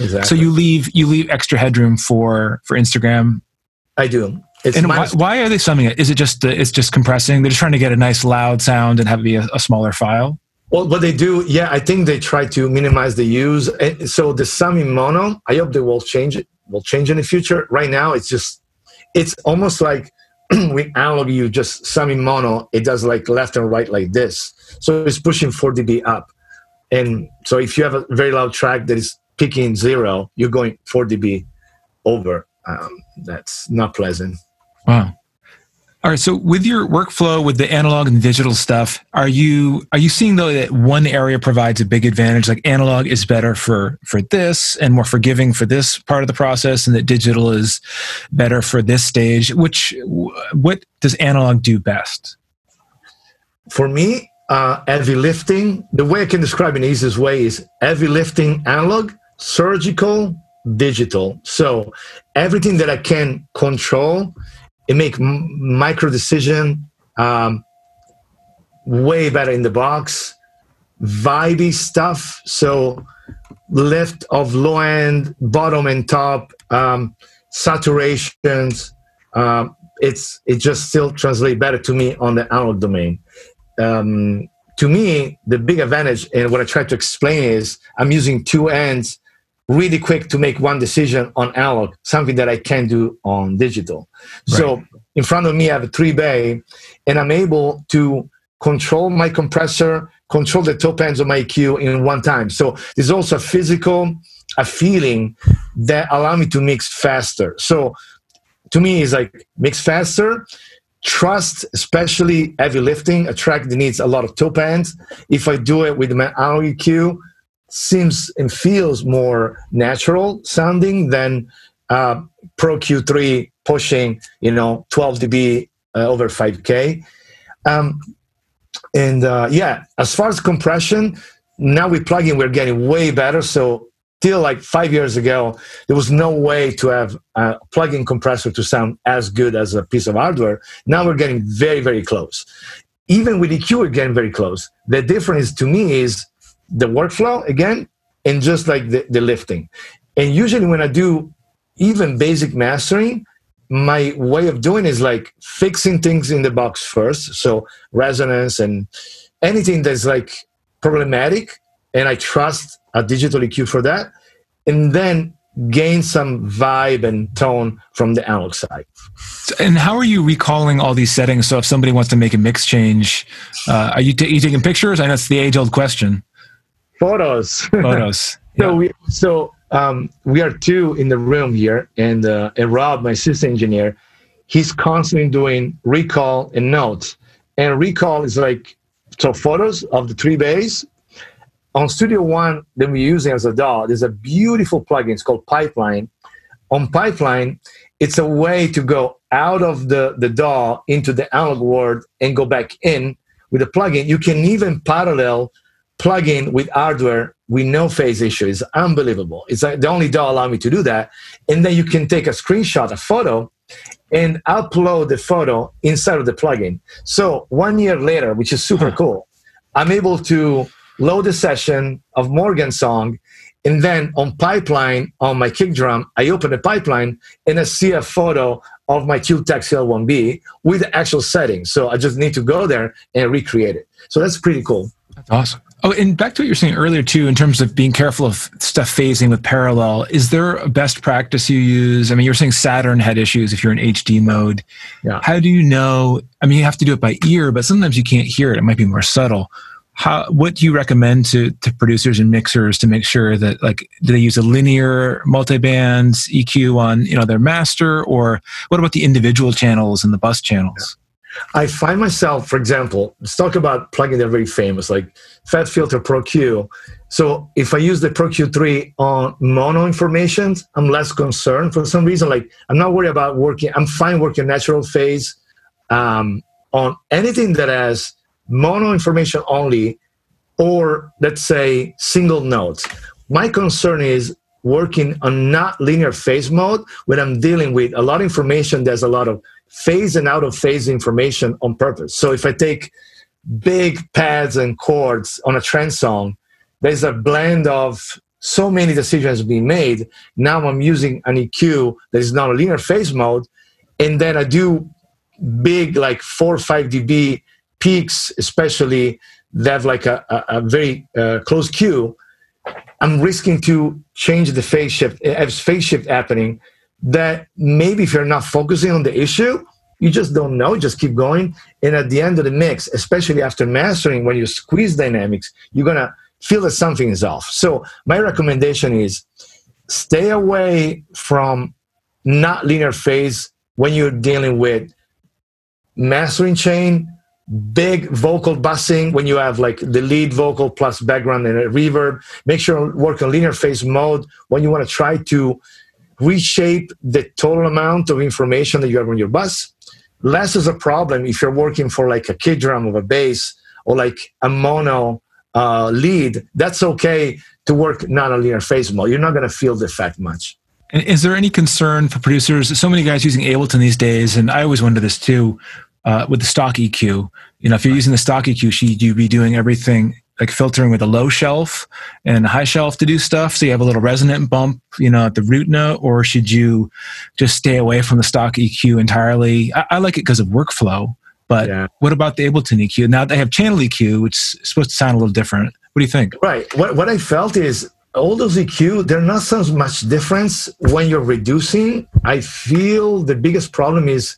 Exactly. So you leave extra headroom for Instagram. I do. And why are they summing it? Is it just compressing? They're just trying to get a nice loud sound and have it be a smaller file? Well, what they do, yeah, I think they try to minimize the use. And so the summing mono, I hope they will change it. Will change in the future. Right now, it's almost like with analog, you just summing mono. It does like left and right like this. So it's pushing 4 dB up. And so if you have a very loud track that is picking 0, you're going 4 dB over. That's not pleasant. Wow. All right. So with your workflow, with the analog and digital stuff, are you seeing though that one area provides a big advantage? Like analog is better for this and more forgiving for this part of the process, and that digital is better for this stage. What does analog do best? For me, heavy lifting. The way I can describe it in the easiest way is heavy lifting analog, surgical, digital. So everything that I can control and make micro decision, way better in the box, vibey stuff. So lift of low end, bottom and top, saturations. It just still translates better to me on the analog domain. To me, the big advantage and what I try to explain is I'm using two ends really quick to make one decision on analog, something that I can do on digital. Right. So in front of me, I have a 3-bay, and I'm able to control my compressor, control the top ends of my EQ in one time. So there's also a feeling that allow me to mix faster. So to me, it's like mix faster, trust, especially heavy lifting, a track that needs a lot of top ends. If I do it with my analog EQ, seems and feels more natural sounding than Pro Q3 pushing, 12 dB over 5K. As far as compression, now we plug in, we're getting way better. So till like 5 years ago, there was no way to have a plug-in compressor to sound as good as a piece of hardware. Now we're getting very, very close. Even with EQ, we're getting very close. The difference to me is the workflow again, and just like the lifting. And usually when I do even basic mastering, my way of doing is like fixing things in the box first. So resonance and anything that's like problematic, and I trust a digital EQ for that, and then gain some vibe and tone from the analog side. And how are you recalling all these settings? So if somebody wants to make a mix change, are you taking pictures? I know it's the age-old question. Photos. Yeah. So we are two in the room here, and Rob, my system engineer, he's constantly doing recall and notes. And recall is like, so photos of the three bass. On Studio One that we're using as a DAW, there's a beautiful plugin. It's called Pipeline. On Pipeline, it's a way to go out of the DAW into the analog world and go back in with a plugin. You can even parallel plugin with hardware with no phase issue. It's unbelievable. It's like the only DAW allowed me to do that. And then you can take a screenshot, a photo, and upload the photo inside of the plugin. So 1 year later, which is super cool, I'm able to load a session of Morgan's song, and then on Pipeline, on my kick drum, I open the Pipeline and I see a photo of my Q-Tech CL1B with the actual settings. So I just need to go there and recreate it. So that's pretty cool. That's awesome. Oh, and back to what you were saying earlier too, in terms of being careful of stuff phasing with parallel, is there a best practice you use? I mean, you were saying Saturn had issues if you're in HD mode. Yeah. How do you know? I mean, you have to do it by ear, but sometimes you can't hear it. It might be more subtle. What do you recommend to producers and mixers to make sure that, like, do they use a linear multibands EQ on, you know, their master, or what about the individual channels and the bus channels? I find myself, for example, let's talk about plugins that are very famous, like Fat Filter Pro Q. So if I use the Pro Q3 on mono informations, I'm less concerned for some reason. Like, I'm not worried about working. I'm fine working natural phase on anything that has mono information only, or let's say single notes. My concern is working on not linear phase mode when I'm dealing with a lot of information. There's a lot of phase and out of phase information on purpose. So if I take big pads and chords on a trance song, there's a blend of so many decisions being made. Now I'm using an EQ that is not a linear phase mode, and then I do big, like 4 or 5 dB peaks, especially that have like a very close cue. I'm risking to change the phase shift, happening, that maybe if you're not focusing on the issue, you just don't know, just keep going. And at the end of the mix, especially after mastering, when you squeeze dynamics, you're going to feel that something is off. So my recommendation is stay away from not linear phase when you're dealing with mastering chain, big vocal bussing, when you have like the lead vocal plus background and a reverb. Make sure to work on linear phase mode when you want to try to reshape the total amount of information that you have on your bus. Less is a problem if you're working for like a kick drum of a bass or like a mono lead. That's okay to work not on linear phase mode. You're not going to feel the effect much. Is there any concern for producers? So many guys using Ableton these days, and I always wonder this too, with the stock EQ. You know, if you're using the stock EQ, should you be doing everything, like filtering with a low shelf and a high shelf to do stuff, so you have a little resonant bump, you know, at the root note, or should you just stay away from the stock EQ entirely? I like it because of workflow, but what about the Ableton EQ? Now they have channel EQ, which is supposed to sound a little different. What do you think? Right. What I felt is all those EQ, they're not so much difference when you're reducing. I feel the biggest problem is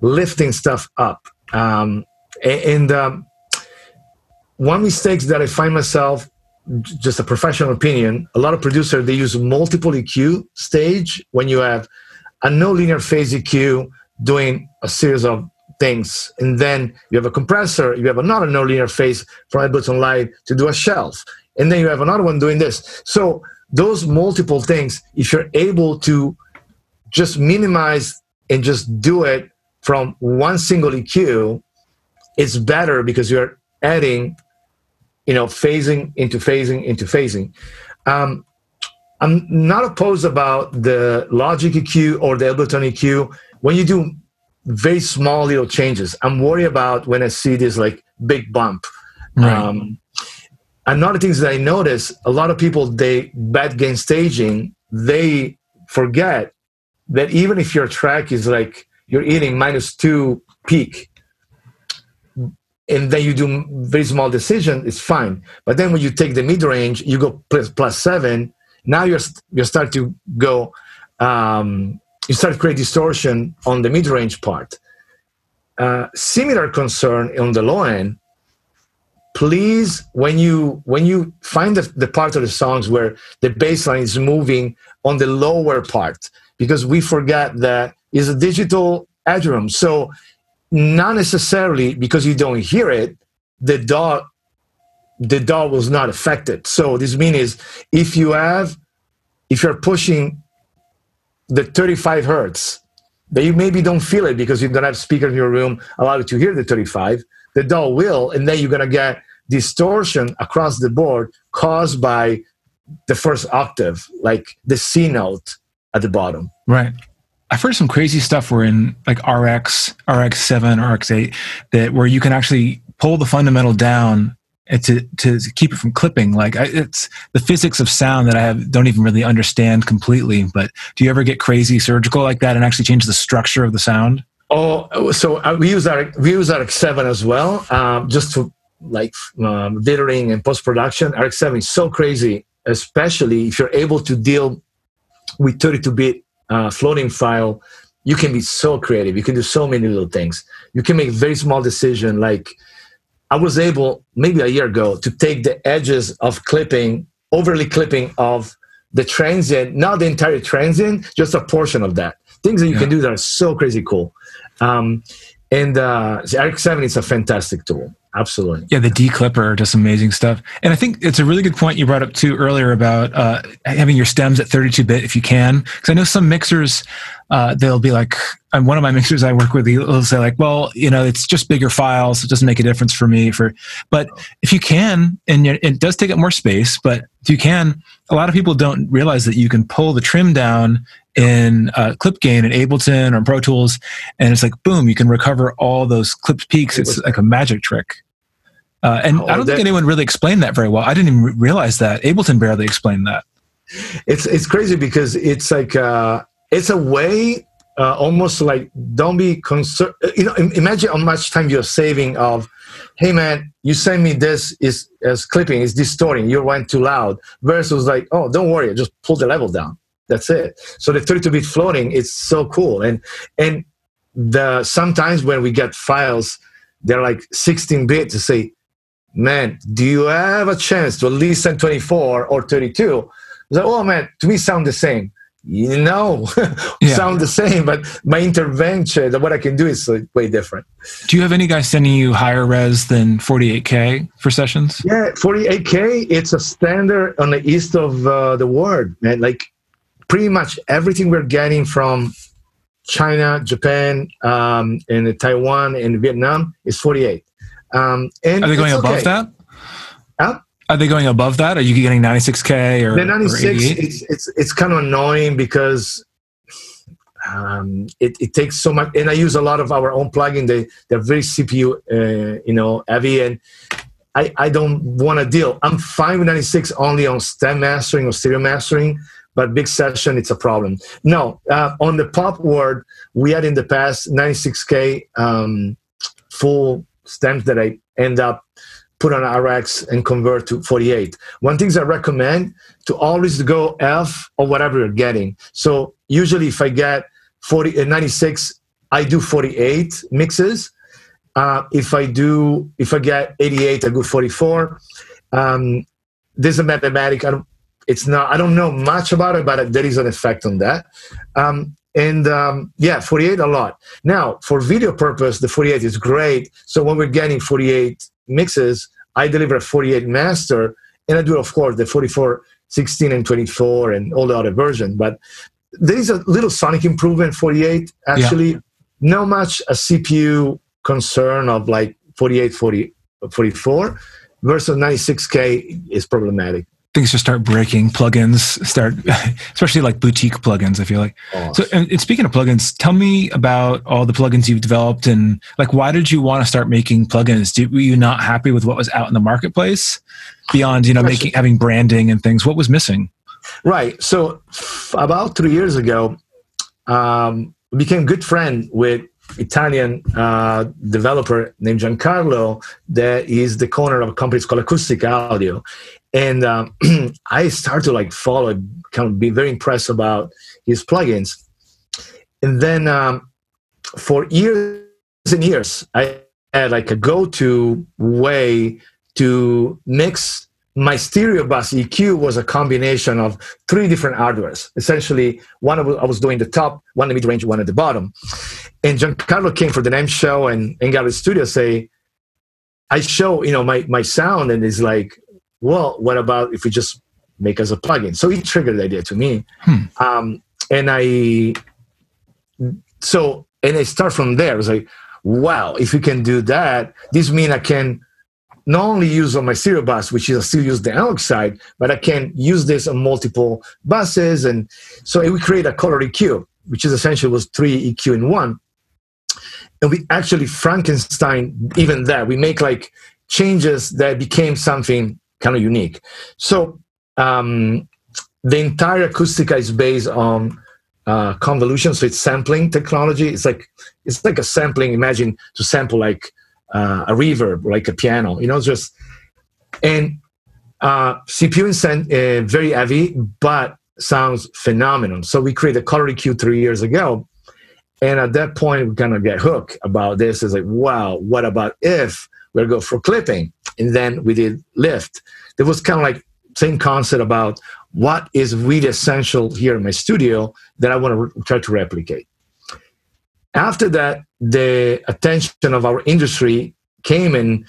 lifting stuff up. One mistake that I find myself, just a professional opinion, a lot of producers, they use multiple EQ stage when you have a no linear phase EQ doing a series of things. And then you have a compressor, you have another no linear phase from Ableton Live to do a shelf. And then you have another one doing this. So those multiple things, if you're able to just minimize and just do it from one single EQ, it's better because you're adding, you know, phasing into phasing into phasing. I'm not opposed about the Logic EQ or the Ableton EQ when you do very small little changes. I'm worried about when I see this like big bump. Right. Another things that I notice, a lot of people, they bet against staging. They forget that even if your track is like you're hitting -2 peak, and then you do very small decision, it's fine. But then when you take the mid range, you go +7. Now you start to go, you start to create distortion on the mid range part. Similar concern on the low end. Please, when you find the part of the songs where the bass line is moving on the lower part, because we forgot that is a digital adrum. So not necessarily because you don't hear it, the DAW was not affected. So this means is if you're pushing the 35 hertz, that you maybe don't feel it because you don't have speaker in your room allow you to hear the 35, the DAW will, and then you're gonna get distortion across the board caused by the first octave, like the C note at the bottom. Right. I've heard some crazy stuff where in like RX-7, RX-8, that where you can actually pull the fundamental down to keep it from clipping. Like it's the physics of sound that don't even really understand completely. But do you ever get crazy surgical like that and actually change the structure of the sound? Oh, so we use RX-7 as well, just to like dithering and post-production. RX-7 is so crazy, especially if you're able to deal with 32-bit floating file. You can be so creative. You can do so many little things. You can make very small decision. Like I was able maybe a year ago to take the edges of clipping, overly clipping of the transient, not the entire transient, just a portion of that. Things that you can do that are so crazy cool. RX-7 is a fantastic tool. Absolutely. Yeah, the declipper, just amazing stuff. And I think it's a really good point you brought up too earlier about having your stems at 32-bit if you can. Because I know some mixers, they'll be like, and one of my mixers I work with, he'll say like, well, you know, it's just bigger files. It doesn't make a difference for me. But if you can, and it does take up more space, but if you can, a lot of people don't realize that you can pull the trim down in clip gain in Ableton or Pro Tools, and it's like, boom, you can recover all those clipped peaks. It's like a magic trick. I don't think anyone really explained that very well. I didn't even realize that. Ableton barely explained that. It's crazy because it's like, it's a way almost like, don't be concerned. You know, imagine how much time you're saving of, hey man, you send me this is clipping, it's distorting, you went too loud, versus like, oh, don't worry, just pull the level down. That's it. So the 32-bit floating is so cool. And the sometimes when we get files, they're like 16-bit to say, man, do you have a chance to at least send 24 or 32? It's like, oh man, to me sound the same. You know, sound the same, but my intervention, what I can do is like way different. Do you have any guys sending you higher res than 48K for sessions? Yeah, 48K, it's a standard on the east of the world, man. Like, pretty much everything we're getting from China, Japan, and Taiwan and Vietnam is 48. And are they going above that? Huh? Are they going above that? Are you getting 96K or the 96? Or it's kind of annoying because it takes so much. And I use a lot of our own plugin. They're very CPU heavy, and I don't want to deal. I'm fine with 96 only on stem mastering or stereo mastering. But big session, it's a problem. No, on the pop world, we had in the past 96K full stems that I end up put on RX and convert to 48. One thing I recommend to always go F or whatever you're getting. So usually if I get 96, I do 48 mixes. If I get 88, I go 44. There's a mathematic. I don't know much about it, but there is an effect on that. 48 a lot. Now, for video purpose, the 48 is great. So when we're getting 48 mixes, I deliver a 48 master, and I do, of course, the 44, 16, and 24, and all the other versions. But there is a little sonic improvement, 48, actually. Yeah. Not much a CPU concern of like 48, 40, 44, versus 96K is problematic. Things just start breaking, plugins start, especially like boutique plugins, I feel like. So, and speaking of plugins, tell me about all the plugins you've developed and like, why did you want to start making plugins? Were you not happy with what was out in the marketplace beyond, having branding and things? What was missing? Right. So about 3 years ago, became good friend with Italian developer named Giancarlo that is the owner of a company called Acoustic Audio. And I started to like follow, kind of be very impressed about his plugins. And then for years and years, I had like a go-to way to mix my stereo bus EQ was a combination of three different hardwares. Essentially, one I was doing the top, one the mid-range, one at the bottom. And Giancarlo came for the NAMM show and got to the studio say, I show, you know, my sound, and it's like, well, what about if we just make us a plugin? So he triggered the idea to me. And I start from there. I was like, wow, if you can do that, this means I can not only use on my serial bus, which is I still use the analog side, but I can use this on multiple buses. And so we create a color EQ, which is essentially was three EQ in one. And we actually Frankenstein even that. We make like changes that became something kind of unique. So the entire Acoustica is based on convolution, so it's sampling technology. It's like a sampling, imagine to sample like a reverb, like a piano, you know, just, and CPU and very heavy, but sounds phenomenal. So we created a Color EQ 3 years ago. And at that point, we kind of get hooked about this. It's like, wow, what about if we'll go for clipping? And then we did lift. There was kind of like same concept about what is really essential here in my studio that I want to try to replicate. After that, the attention of our industry came in,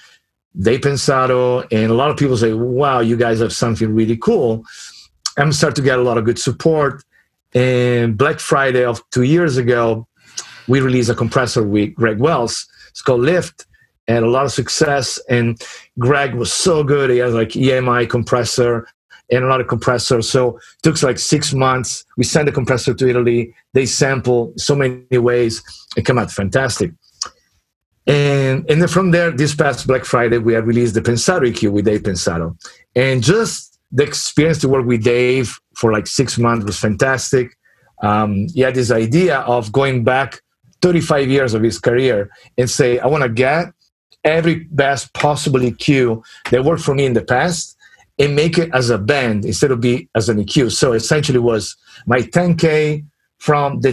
they pensado, and a lot of people say, wow, you guys have something really cool. I'm starting to get a lot of good support. And Black Friday of 2 years ago, we released a compressor with Greg Wells. It's called Lift, and a lot of success. And Greg was so good. He has like EMI compressor and a lot of compressors. So it took like 6 months. We sent the compressor to Italy. They sample so many ways. It came out fantastic. And then from there, this past Black Friday, we have released the Pensado EQ with Dave Pensado. And just the experience to work with Dave for like 6 months was fantastic. He had this idea of going back 35 years of his career and say, I want to get every best possible EQ that worked for me in the past and make it as a band instead of be as an EQ. So essentially was my 10K from the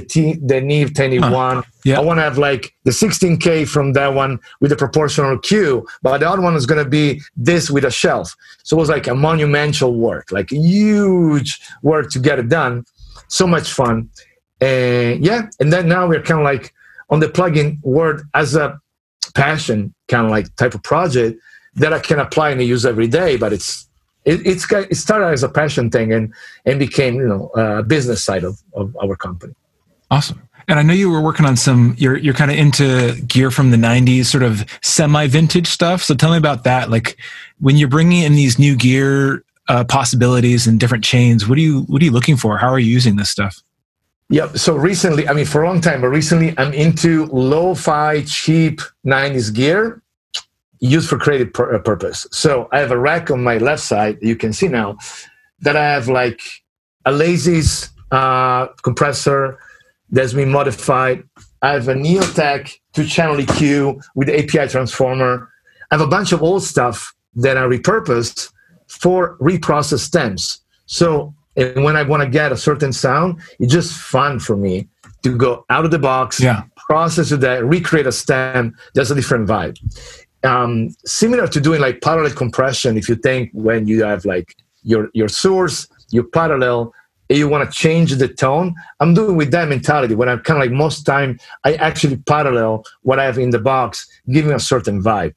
Neve 10E1. Yeah. I want to have like the 16K from that one with a proportional Q, but the other one is going to be this with a shelf. So it was like a monumental work, like huge work to get it done. So much fun. And yeah, and then now we're kind of like on the plugin world as a passion kind of like type of project that I can apply and use every day, but it started as a passion thing and became, you know, a business side of our company. Awesome. And I know you were working on some, you're kind of into gear from the 90s, sort of semi-vintage stuff. So tell me about that. Like when you're bringing in these new gear possibilities and different chains, what are you looking for? How are you using this stuff? Yep. So recently, I mean, for a long time, but recently I'm into lo-fi, cheap 90s gear. Used for creative purpose. So I have a rack on my left side, you can see now, that I have like a Lazy's compressor that's been modified. I have a Neotek 2-channel EQ with API transformer. I have a bunch of old stuff that I repurposed for reprocessed stems. So when I want to get a certain sound, it's just fun for me to go out of the box, process that, recreate a stem. That's a different vibe. Similar to doing like parallel compression, if you think when you have like your source, your parallel, and you want to change the tone, I'm doing with that mentality when I'm kind of like most time, I actually parallel what I have in the box, giving a certain vibe.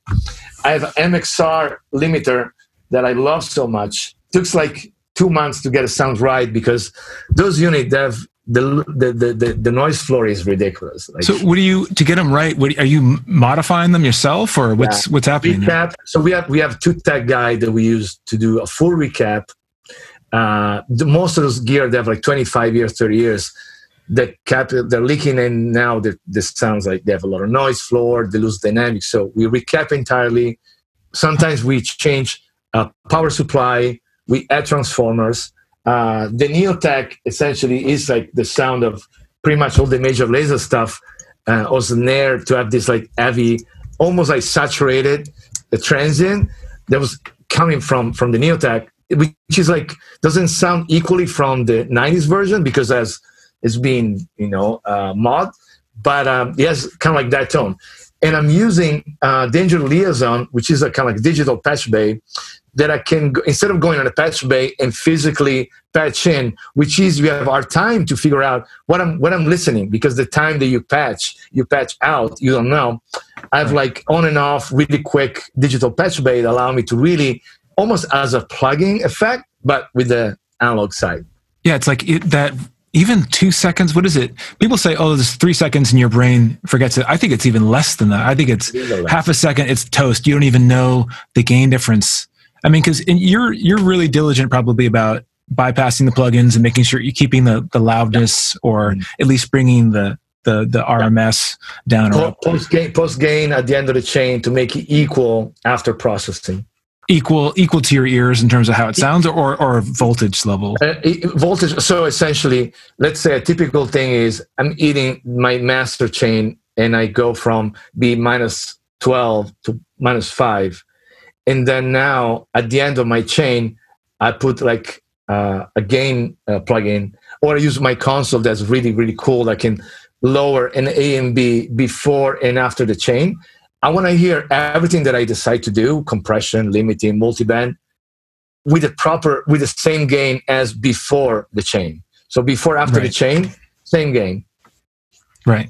I have an MXR limiter that I love so much. It took like 2 months to get a sound right because those units that have the noise floor is ridiculous. Like, so what do you, to get them right, are you modifying them yourself or what's happening? Recap. So we have two tech guide that we use to do a full recap. Most of those gear, they have like 25 years, 30 years. They're leaking and now this sounds like they have a lot of noise floor, they lose dynamics. So we recap entirely. Sometimes we change power supply, we add transformers. The Neotek essentially is like the sound of pretty much all the Major Lazer stuff was in there to have this like heavy, almost like saturated transient that was coming from the Neotek, which is like, doesn't sound equally from the 90s version because as it's been, you know, mod, but yes, kind of like that tone. And I'm using Danger Liaison, which is a kind of like digital patch bay that I can, instead of going on a patch bay and physically patch in, which is we have our time to figure out what I'm listening, because the time that you patch out, you don't know. I have like on and off really quick digital patch bay that allow me to really almost as a plugging effect, but with the analog side. Yeah, it's like that. Even 2 seconds, what is it? People say, oh, there's 3 seconds and your brain forgets it. I think it's even less than that. I think it's half a second, it's toast. You don't even know the gain difference. I mean, because you're really diligent probably about bypassing the plugins and making sure you're keeping the loudness or at least bringing the RMS down. Post-gain at the end of the chain to make it equal after processing. Equal to your ears in terms of how it sounds, or voltage level? Voltage. So essentially, let's say a typical thing is I'm eating my master chain and I go from B minus 12 to minus 5. And then now at the end of my chain, I put like a gain plugin, or I use my console that's really, really cool that can lower an A and B before and after the chain. I want to hear everything that I decide to do, compression, limiting, multiband, with the same gain as before the chain. So before, after the chain, same gain. Right.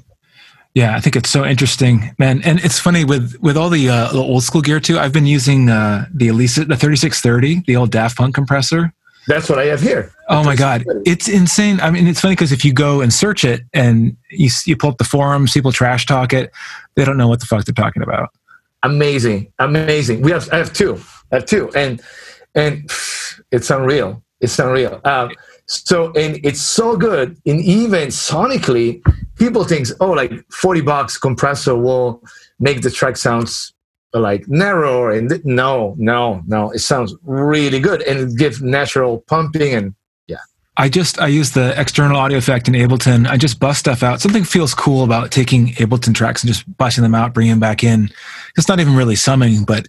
Yeah, I think it's so interesting, man. And it's funny with all the old school gear too. I've been using the Elisa, the 3630, the old Daft Punk compressor. That's what I have here. Oh my God. It's insane. I mean, it's funny because if you go and search it and you pull up the forums, people trash talk it. They don't know what the fuck they're talking about. Amazing. I have two. And it's unreal. And it's so good. And even sonically, people think, oh, like $40 compressor will make the track sounds like narrower, and no, it sounds really good and it gives natural pumping. And yeah, I use the external audio effect in Ableton. I just bust stuff out. Something feels cool about taking Ableton tracks and just busting them out, bringing them back in. It's not even really summing, but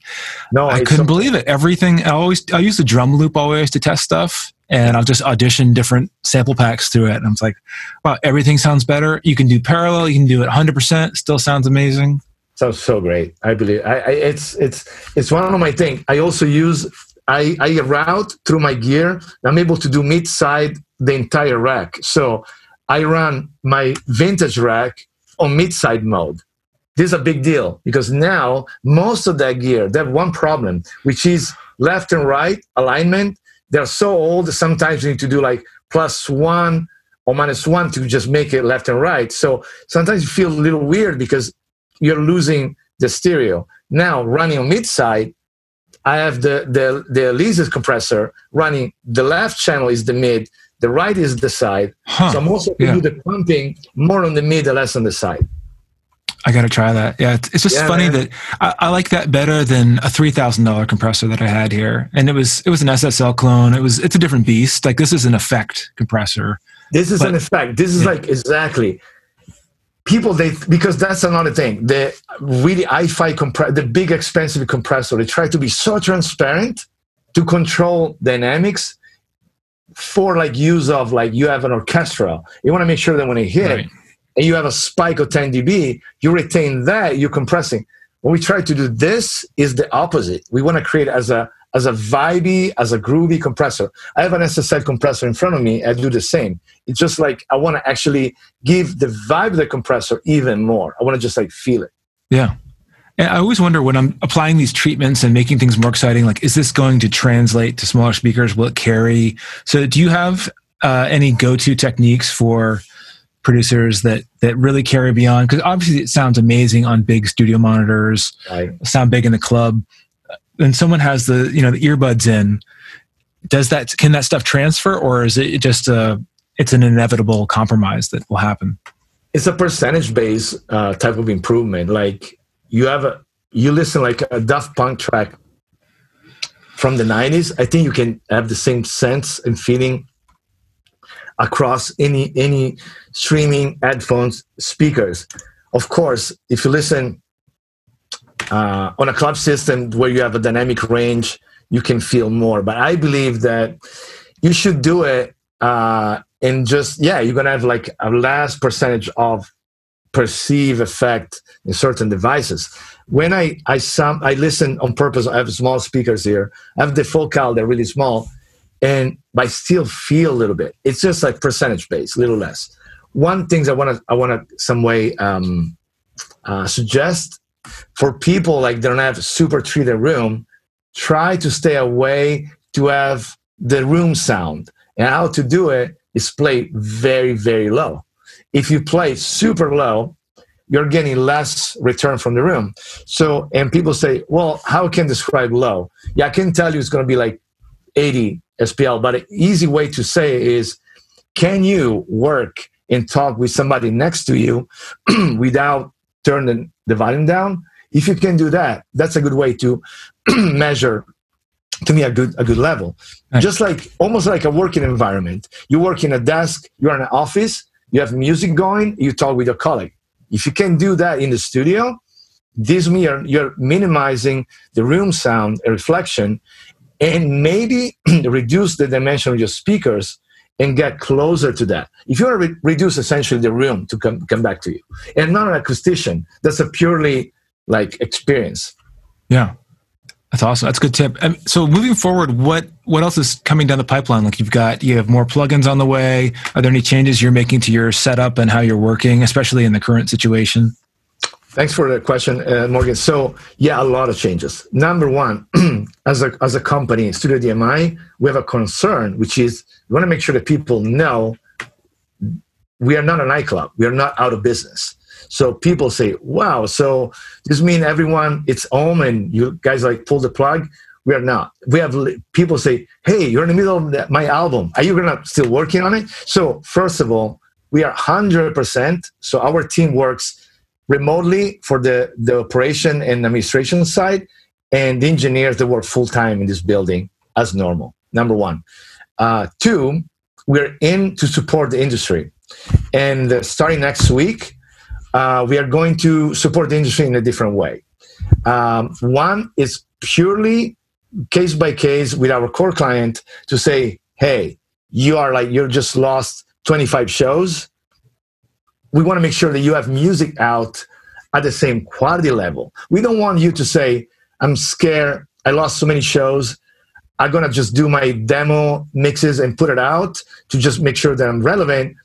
no, I couldn't believe it. Everything I use the drum loop always to test stuff, and I'll just audition different sample packs through it. And I'm like, wow, everything sounds better. You can do parallel, you can do it 100%, still sounds amazing. Sounds so great. I believe it's one of my things. I also use, I route through my gear. I'm able to do mid-side the entire rack. So I run my vintage rack on mid-side mode. This is a big deal because now most of that gear, they have one problem, which is left and right alignment. They're so old, sometimes you need to do like +1 or -1 to just make it left and right. So sometimes you feel a little weird because you're losing the stereo. Now running on mid-side, I have the Elisa's compressor running. The left channel is the mid, the right is the side. Huh. So I'm also going to do the pumping more on the mid and less on the side. I got to try that. Yeah, it's just funny that I like that better than a $3,000 compressor that I had here. And it was an SSL clone. It's a different beast. Like this is an effect compressor. This is like exactly... People, because that's another thing. The really hi-fi compressor, the big expensive compressor, they try to be so transparent to control dynamics for like use of like you have an orchestra. You want to make sure that when you hit it and you have a spike of 10 dB, you retain that, you're compressing. When we try to do this is the opposite. We want to create as a vibey, as a groovy compressor. I have an SSL compressor in front of me. I do the same. It's just like I want to actually give the vibe of the compressor even more. I want to just like feel it. Yeah. And I always wonder when I'm applying these treatments and making things more exciting, like is this going to translate to smaller speakers? Will it carry? So do you have any go-to techniques for producers that really carry beyond? Because obviously it sounds amazing on big studio monitors, sound big in the club. And someone has the earbuds in, can that stuff transfer, or is it just it's an inevitable compromise that will happen? It's a percentage-based type of improvement. Like you listen like a Daft Punk track from the 90s, I think you can have the same sense and feeling across any streaming headphones speakers. Of course, if you listen on a club system where you have a dynamic range, you can feel more. But I believe that you should do it and just, yeah, you're going to have like a less percentage of perceive effect in certain devices. When I listen on purpose, I have small speakers here. I have the focal, they're really small, and I still feel a little bit. It's just like percentage based, a little less. One thing I wanna some way suggest for people like they don't have a super treated room, try to stay away to have the room sound. And how to do it is play very, very low. If you play super low, you're getting less return from the room. So, and people say, well, how can describe low? Yeah, I can tell you it's going to be like 80 SPL, but an easy way to say is, can you work and talk with somebody next to you without turning the volume down? If you can do that, that's a good way to measure, to me, a good level. Nice. Just like, almost like a working environment. You work in a desk, you're in an office, you have music going, you talk with your colleague. If you can do that in the studio, this mirror, you're minimizing the room sound and reflection, and maybe reduce the dimension of your speakers and get closer to that. If you want to reduce essentially the room to come back to you. And not an acoustician, that's a purely like experience. Yeah, that's awesome. That's a good tip. So moving forward, what else is coming down the pipeline? Like you have more plugins on the way. Are there any changes you're making to your setup and how you're working, especially in the current situation? Thanks for the question, Morgan. So yeah, a lot of changes. Number one, as a company, Studio DMI, we have a concern, which is we want to make sure that people know we are not a nightclub. We are not out of business. So people say, wow, so this means everyone, it's home and you guys like pull the plug? We are not. We have people say, hey, you're in the middle of my album. Are you going to still working on it? So first of all, we are 100%. So our team works remotely for the operation and administration side, and the engineers that work full-time in this building as normal, number one. Two, we're in to support the industry. And starting next week, we are going to support the industry in a different way. One is purely case by case with our core client to say, hey, you're just lost 25 shows. We want to make sure that you have music out at the same quality level. We don't want you to say, I'm scared, I lost so many shows, I'm going to just do my demo mixes and put it out to just make sure that I'm relevant,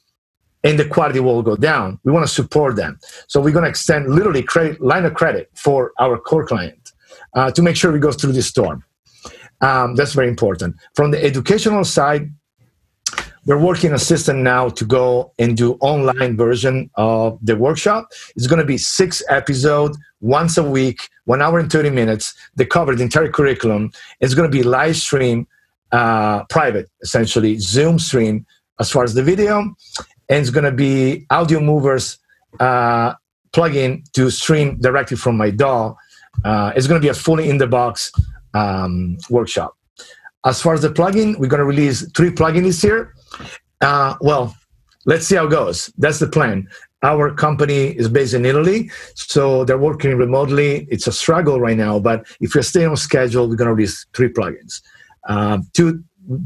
and the quality will go down. We want to support them. So we're going to extend literally line of credit for our core client to make sure we go through this storm. That's very important. From the educational side, we're working a system now to go and do online version of the workshop. It's going to be 6 episodes, once a week, 1 hour and 30 minutes. They cover the entire curriculum. It's going to be live stream, private, essentially, Zoom stream as far as the video. And it's going to be Audio Movers plugin to stream directly from my DAW. It's going to be a fully in-the-box workshop. As far as the plugin, we're going to release 3 plugins this year. Well, let's see how it goes. That's the plan. Our company is based in Italy, so they're working remotely. It's a struggle right now, but if we're staying on schedule, we're going to release 3 plugins. 2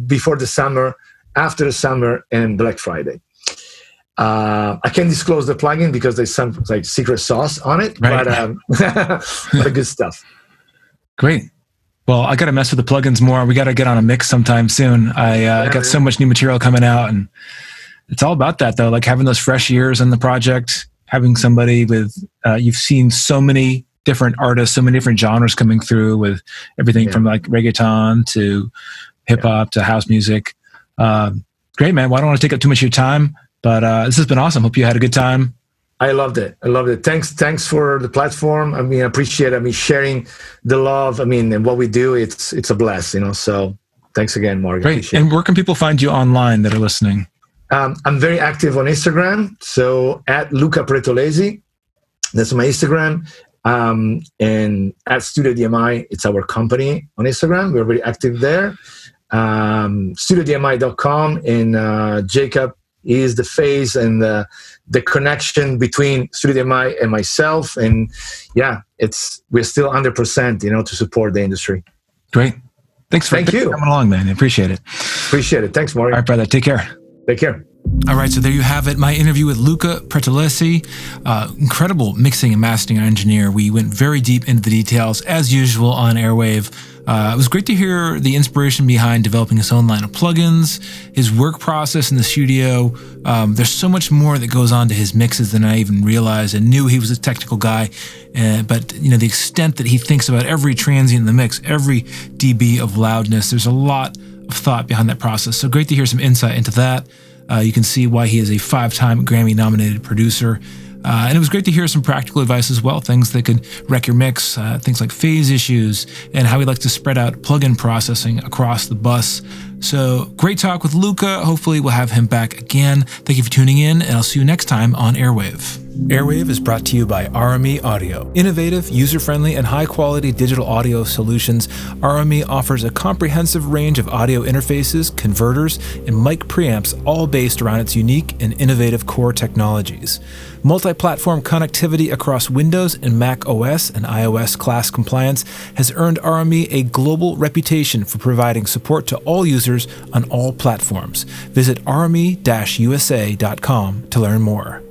before the summer, after the summer, and Black Friday. I can't disclose the plugin because there's some like secret sauce on it, right. But good stuff. Great. Well, I got to mess with the plugins more. We got to get on a mix sometime soon. I got so much new material coming out, and it's all about that though. Like having those fresh ears in the project, having somebody with, you've seen so many different artists, so many different genres coming through with everything from like reggaeton to hip hop to house music. Great, man. Well, I don't want to take up too much of your time. But this has been awesome. Hope you had a good time. I loved it. I loved it. Thanks for the platform. I mean, I appreciate it. I mean, sharing the love. I mean, and what we do, it's a blast, you know. So thanks again, Morgan. Great. And where can people find you online that are listening? I'm very active on Instagram. So at Luca Pretolosi, that's my Instagram. And at Studio DMI, it's our company on Instagram. We're very active there. StudioDMI.com and Jacob is the phase and the connection between Studio DMI and myself. And yeah, we're still 100%, you know, to support the industry. Great. Thanks for coming along, man. I appreciate it. Appreciate it. Thanks, Mario. All right, brother. Take care. Take care. All right, so there you have it. My interview with Luca Pretolosi, incredible mixing and mastering engineer. We went very deep into the details, as usual, on Airwave. It was great to hear the inspiration behind developing his own line of plugins, his work process in the studio. There's so much more that goes on to his mixes than I even realized. I knew he was a technical guy, but you know, the extent that he thinks about every transient in the mix, every dB of loudness, there's a lot of thought behind that process. So great to hear some insight into that. You can see why he is a 5-time Grammy-nominated producer. And it was great to hear some practical advice as well, things that could wreck your mix, things like phase issues, and how he likes to spread out plug-in processing across the bus. So great talk with Luca. Hopefully we'll have him back again. Thank you for tuning in, and I'll see you next time on Airwave. Airwave is brought to you by RME Audio. Innovative, user-friendly, and high-quality digital audio solutions, RME offers a comprehensive range of audio interfaces, converters, and mic preamps, all based around its unique and innovative core technologies. Multi-platform connectivity across Windows and Mac OS and iOS class compliance has earned RME a global reputation for providing support to all users on all platforms. Visit rme-usa.com to learn more.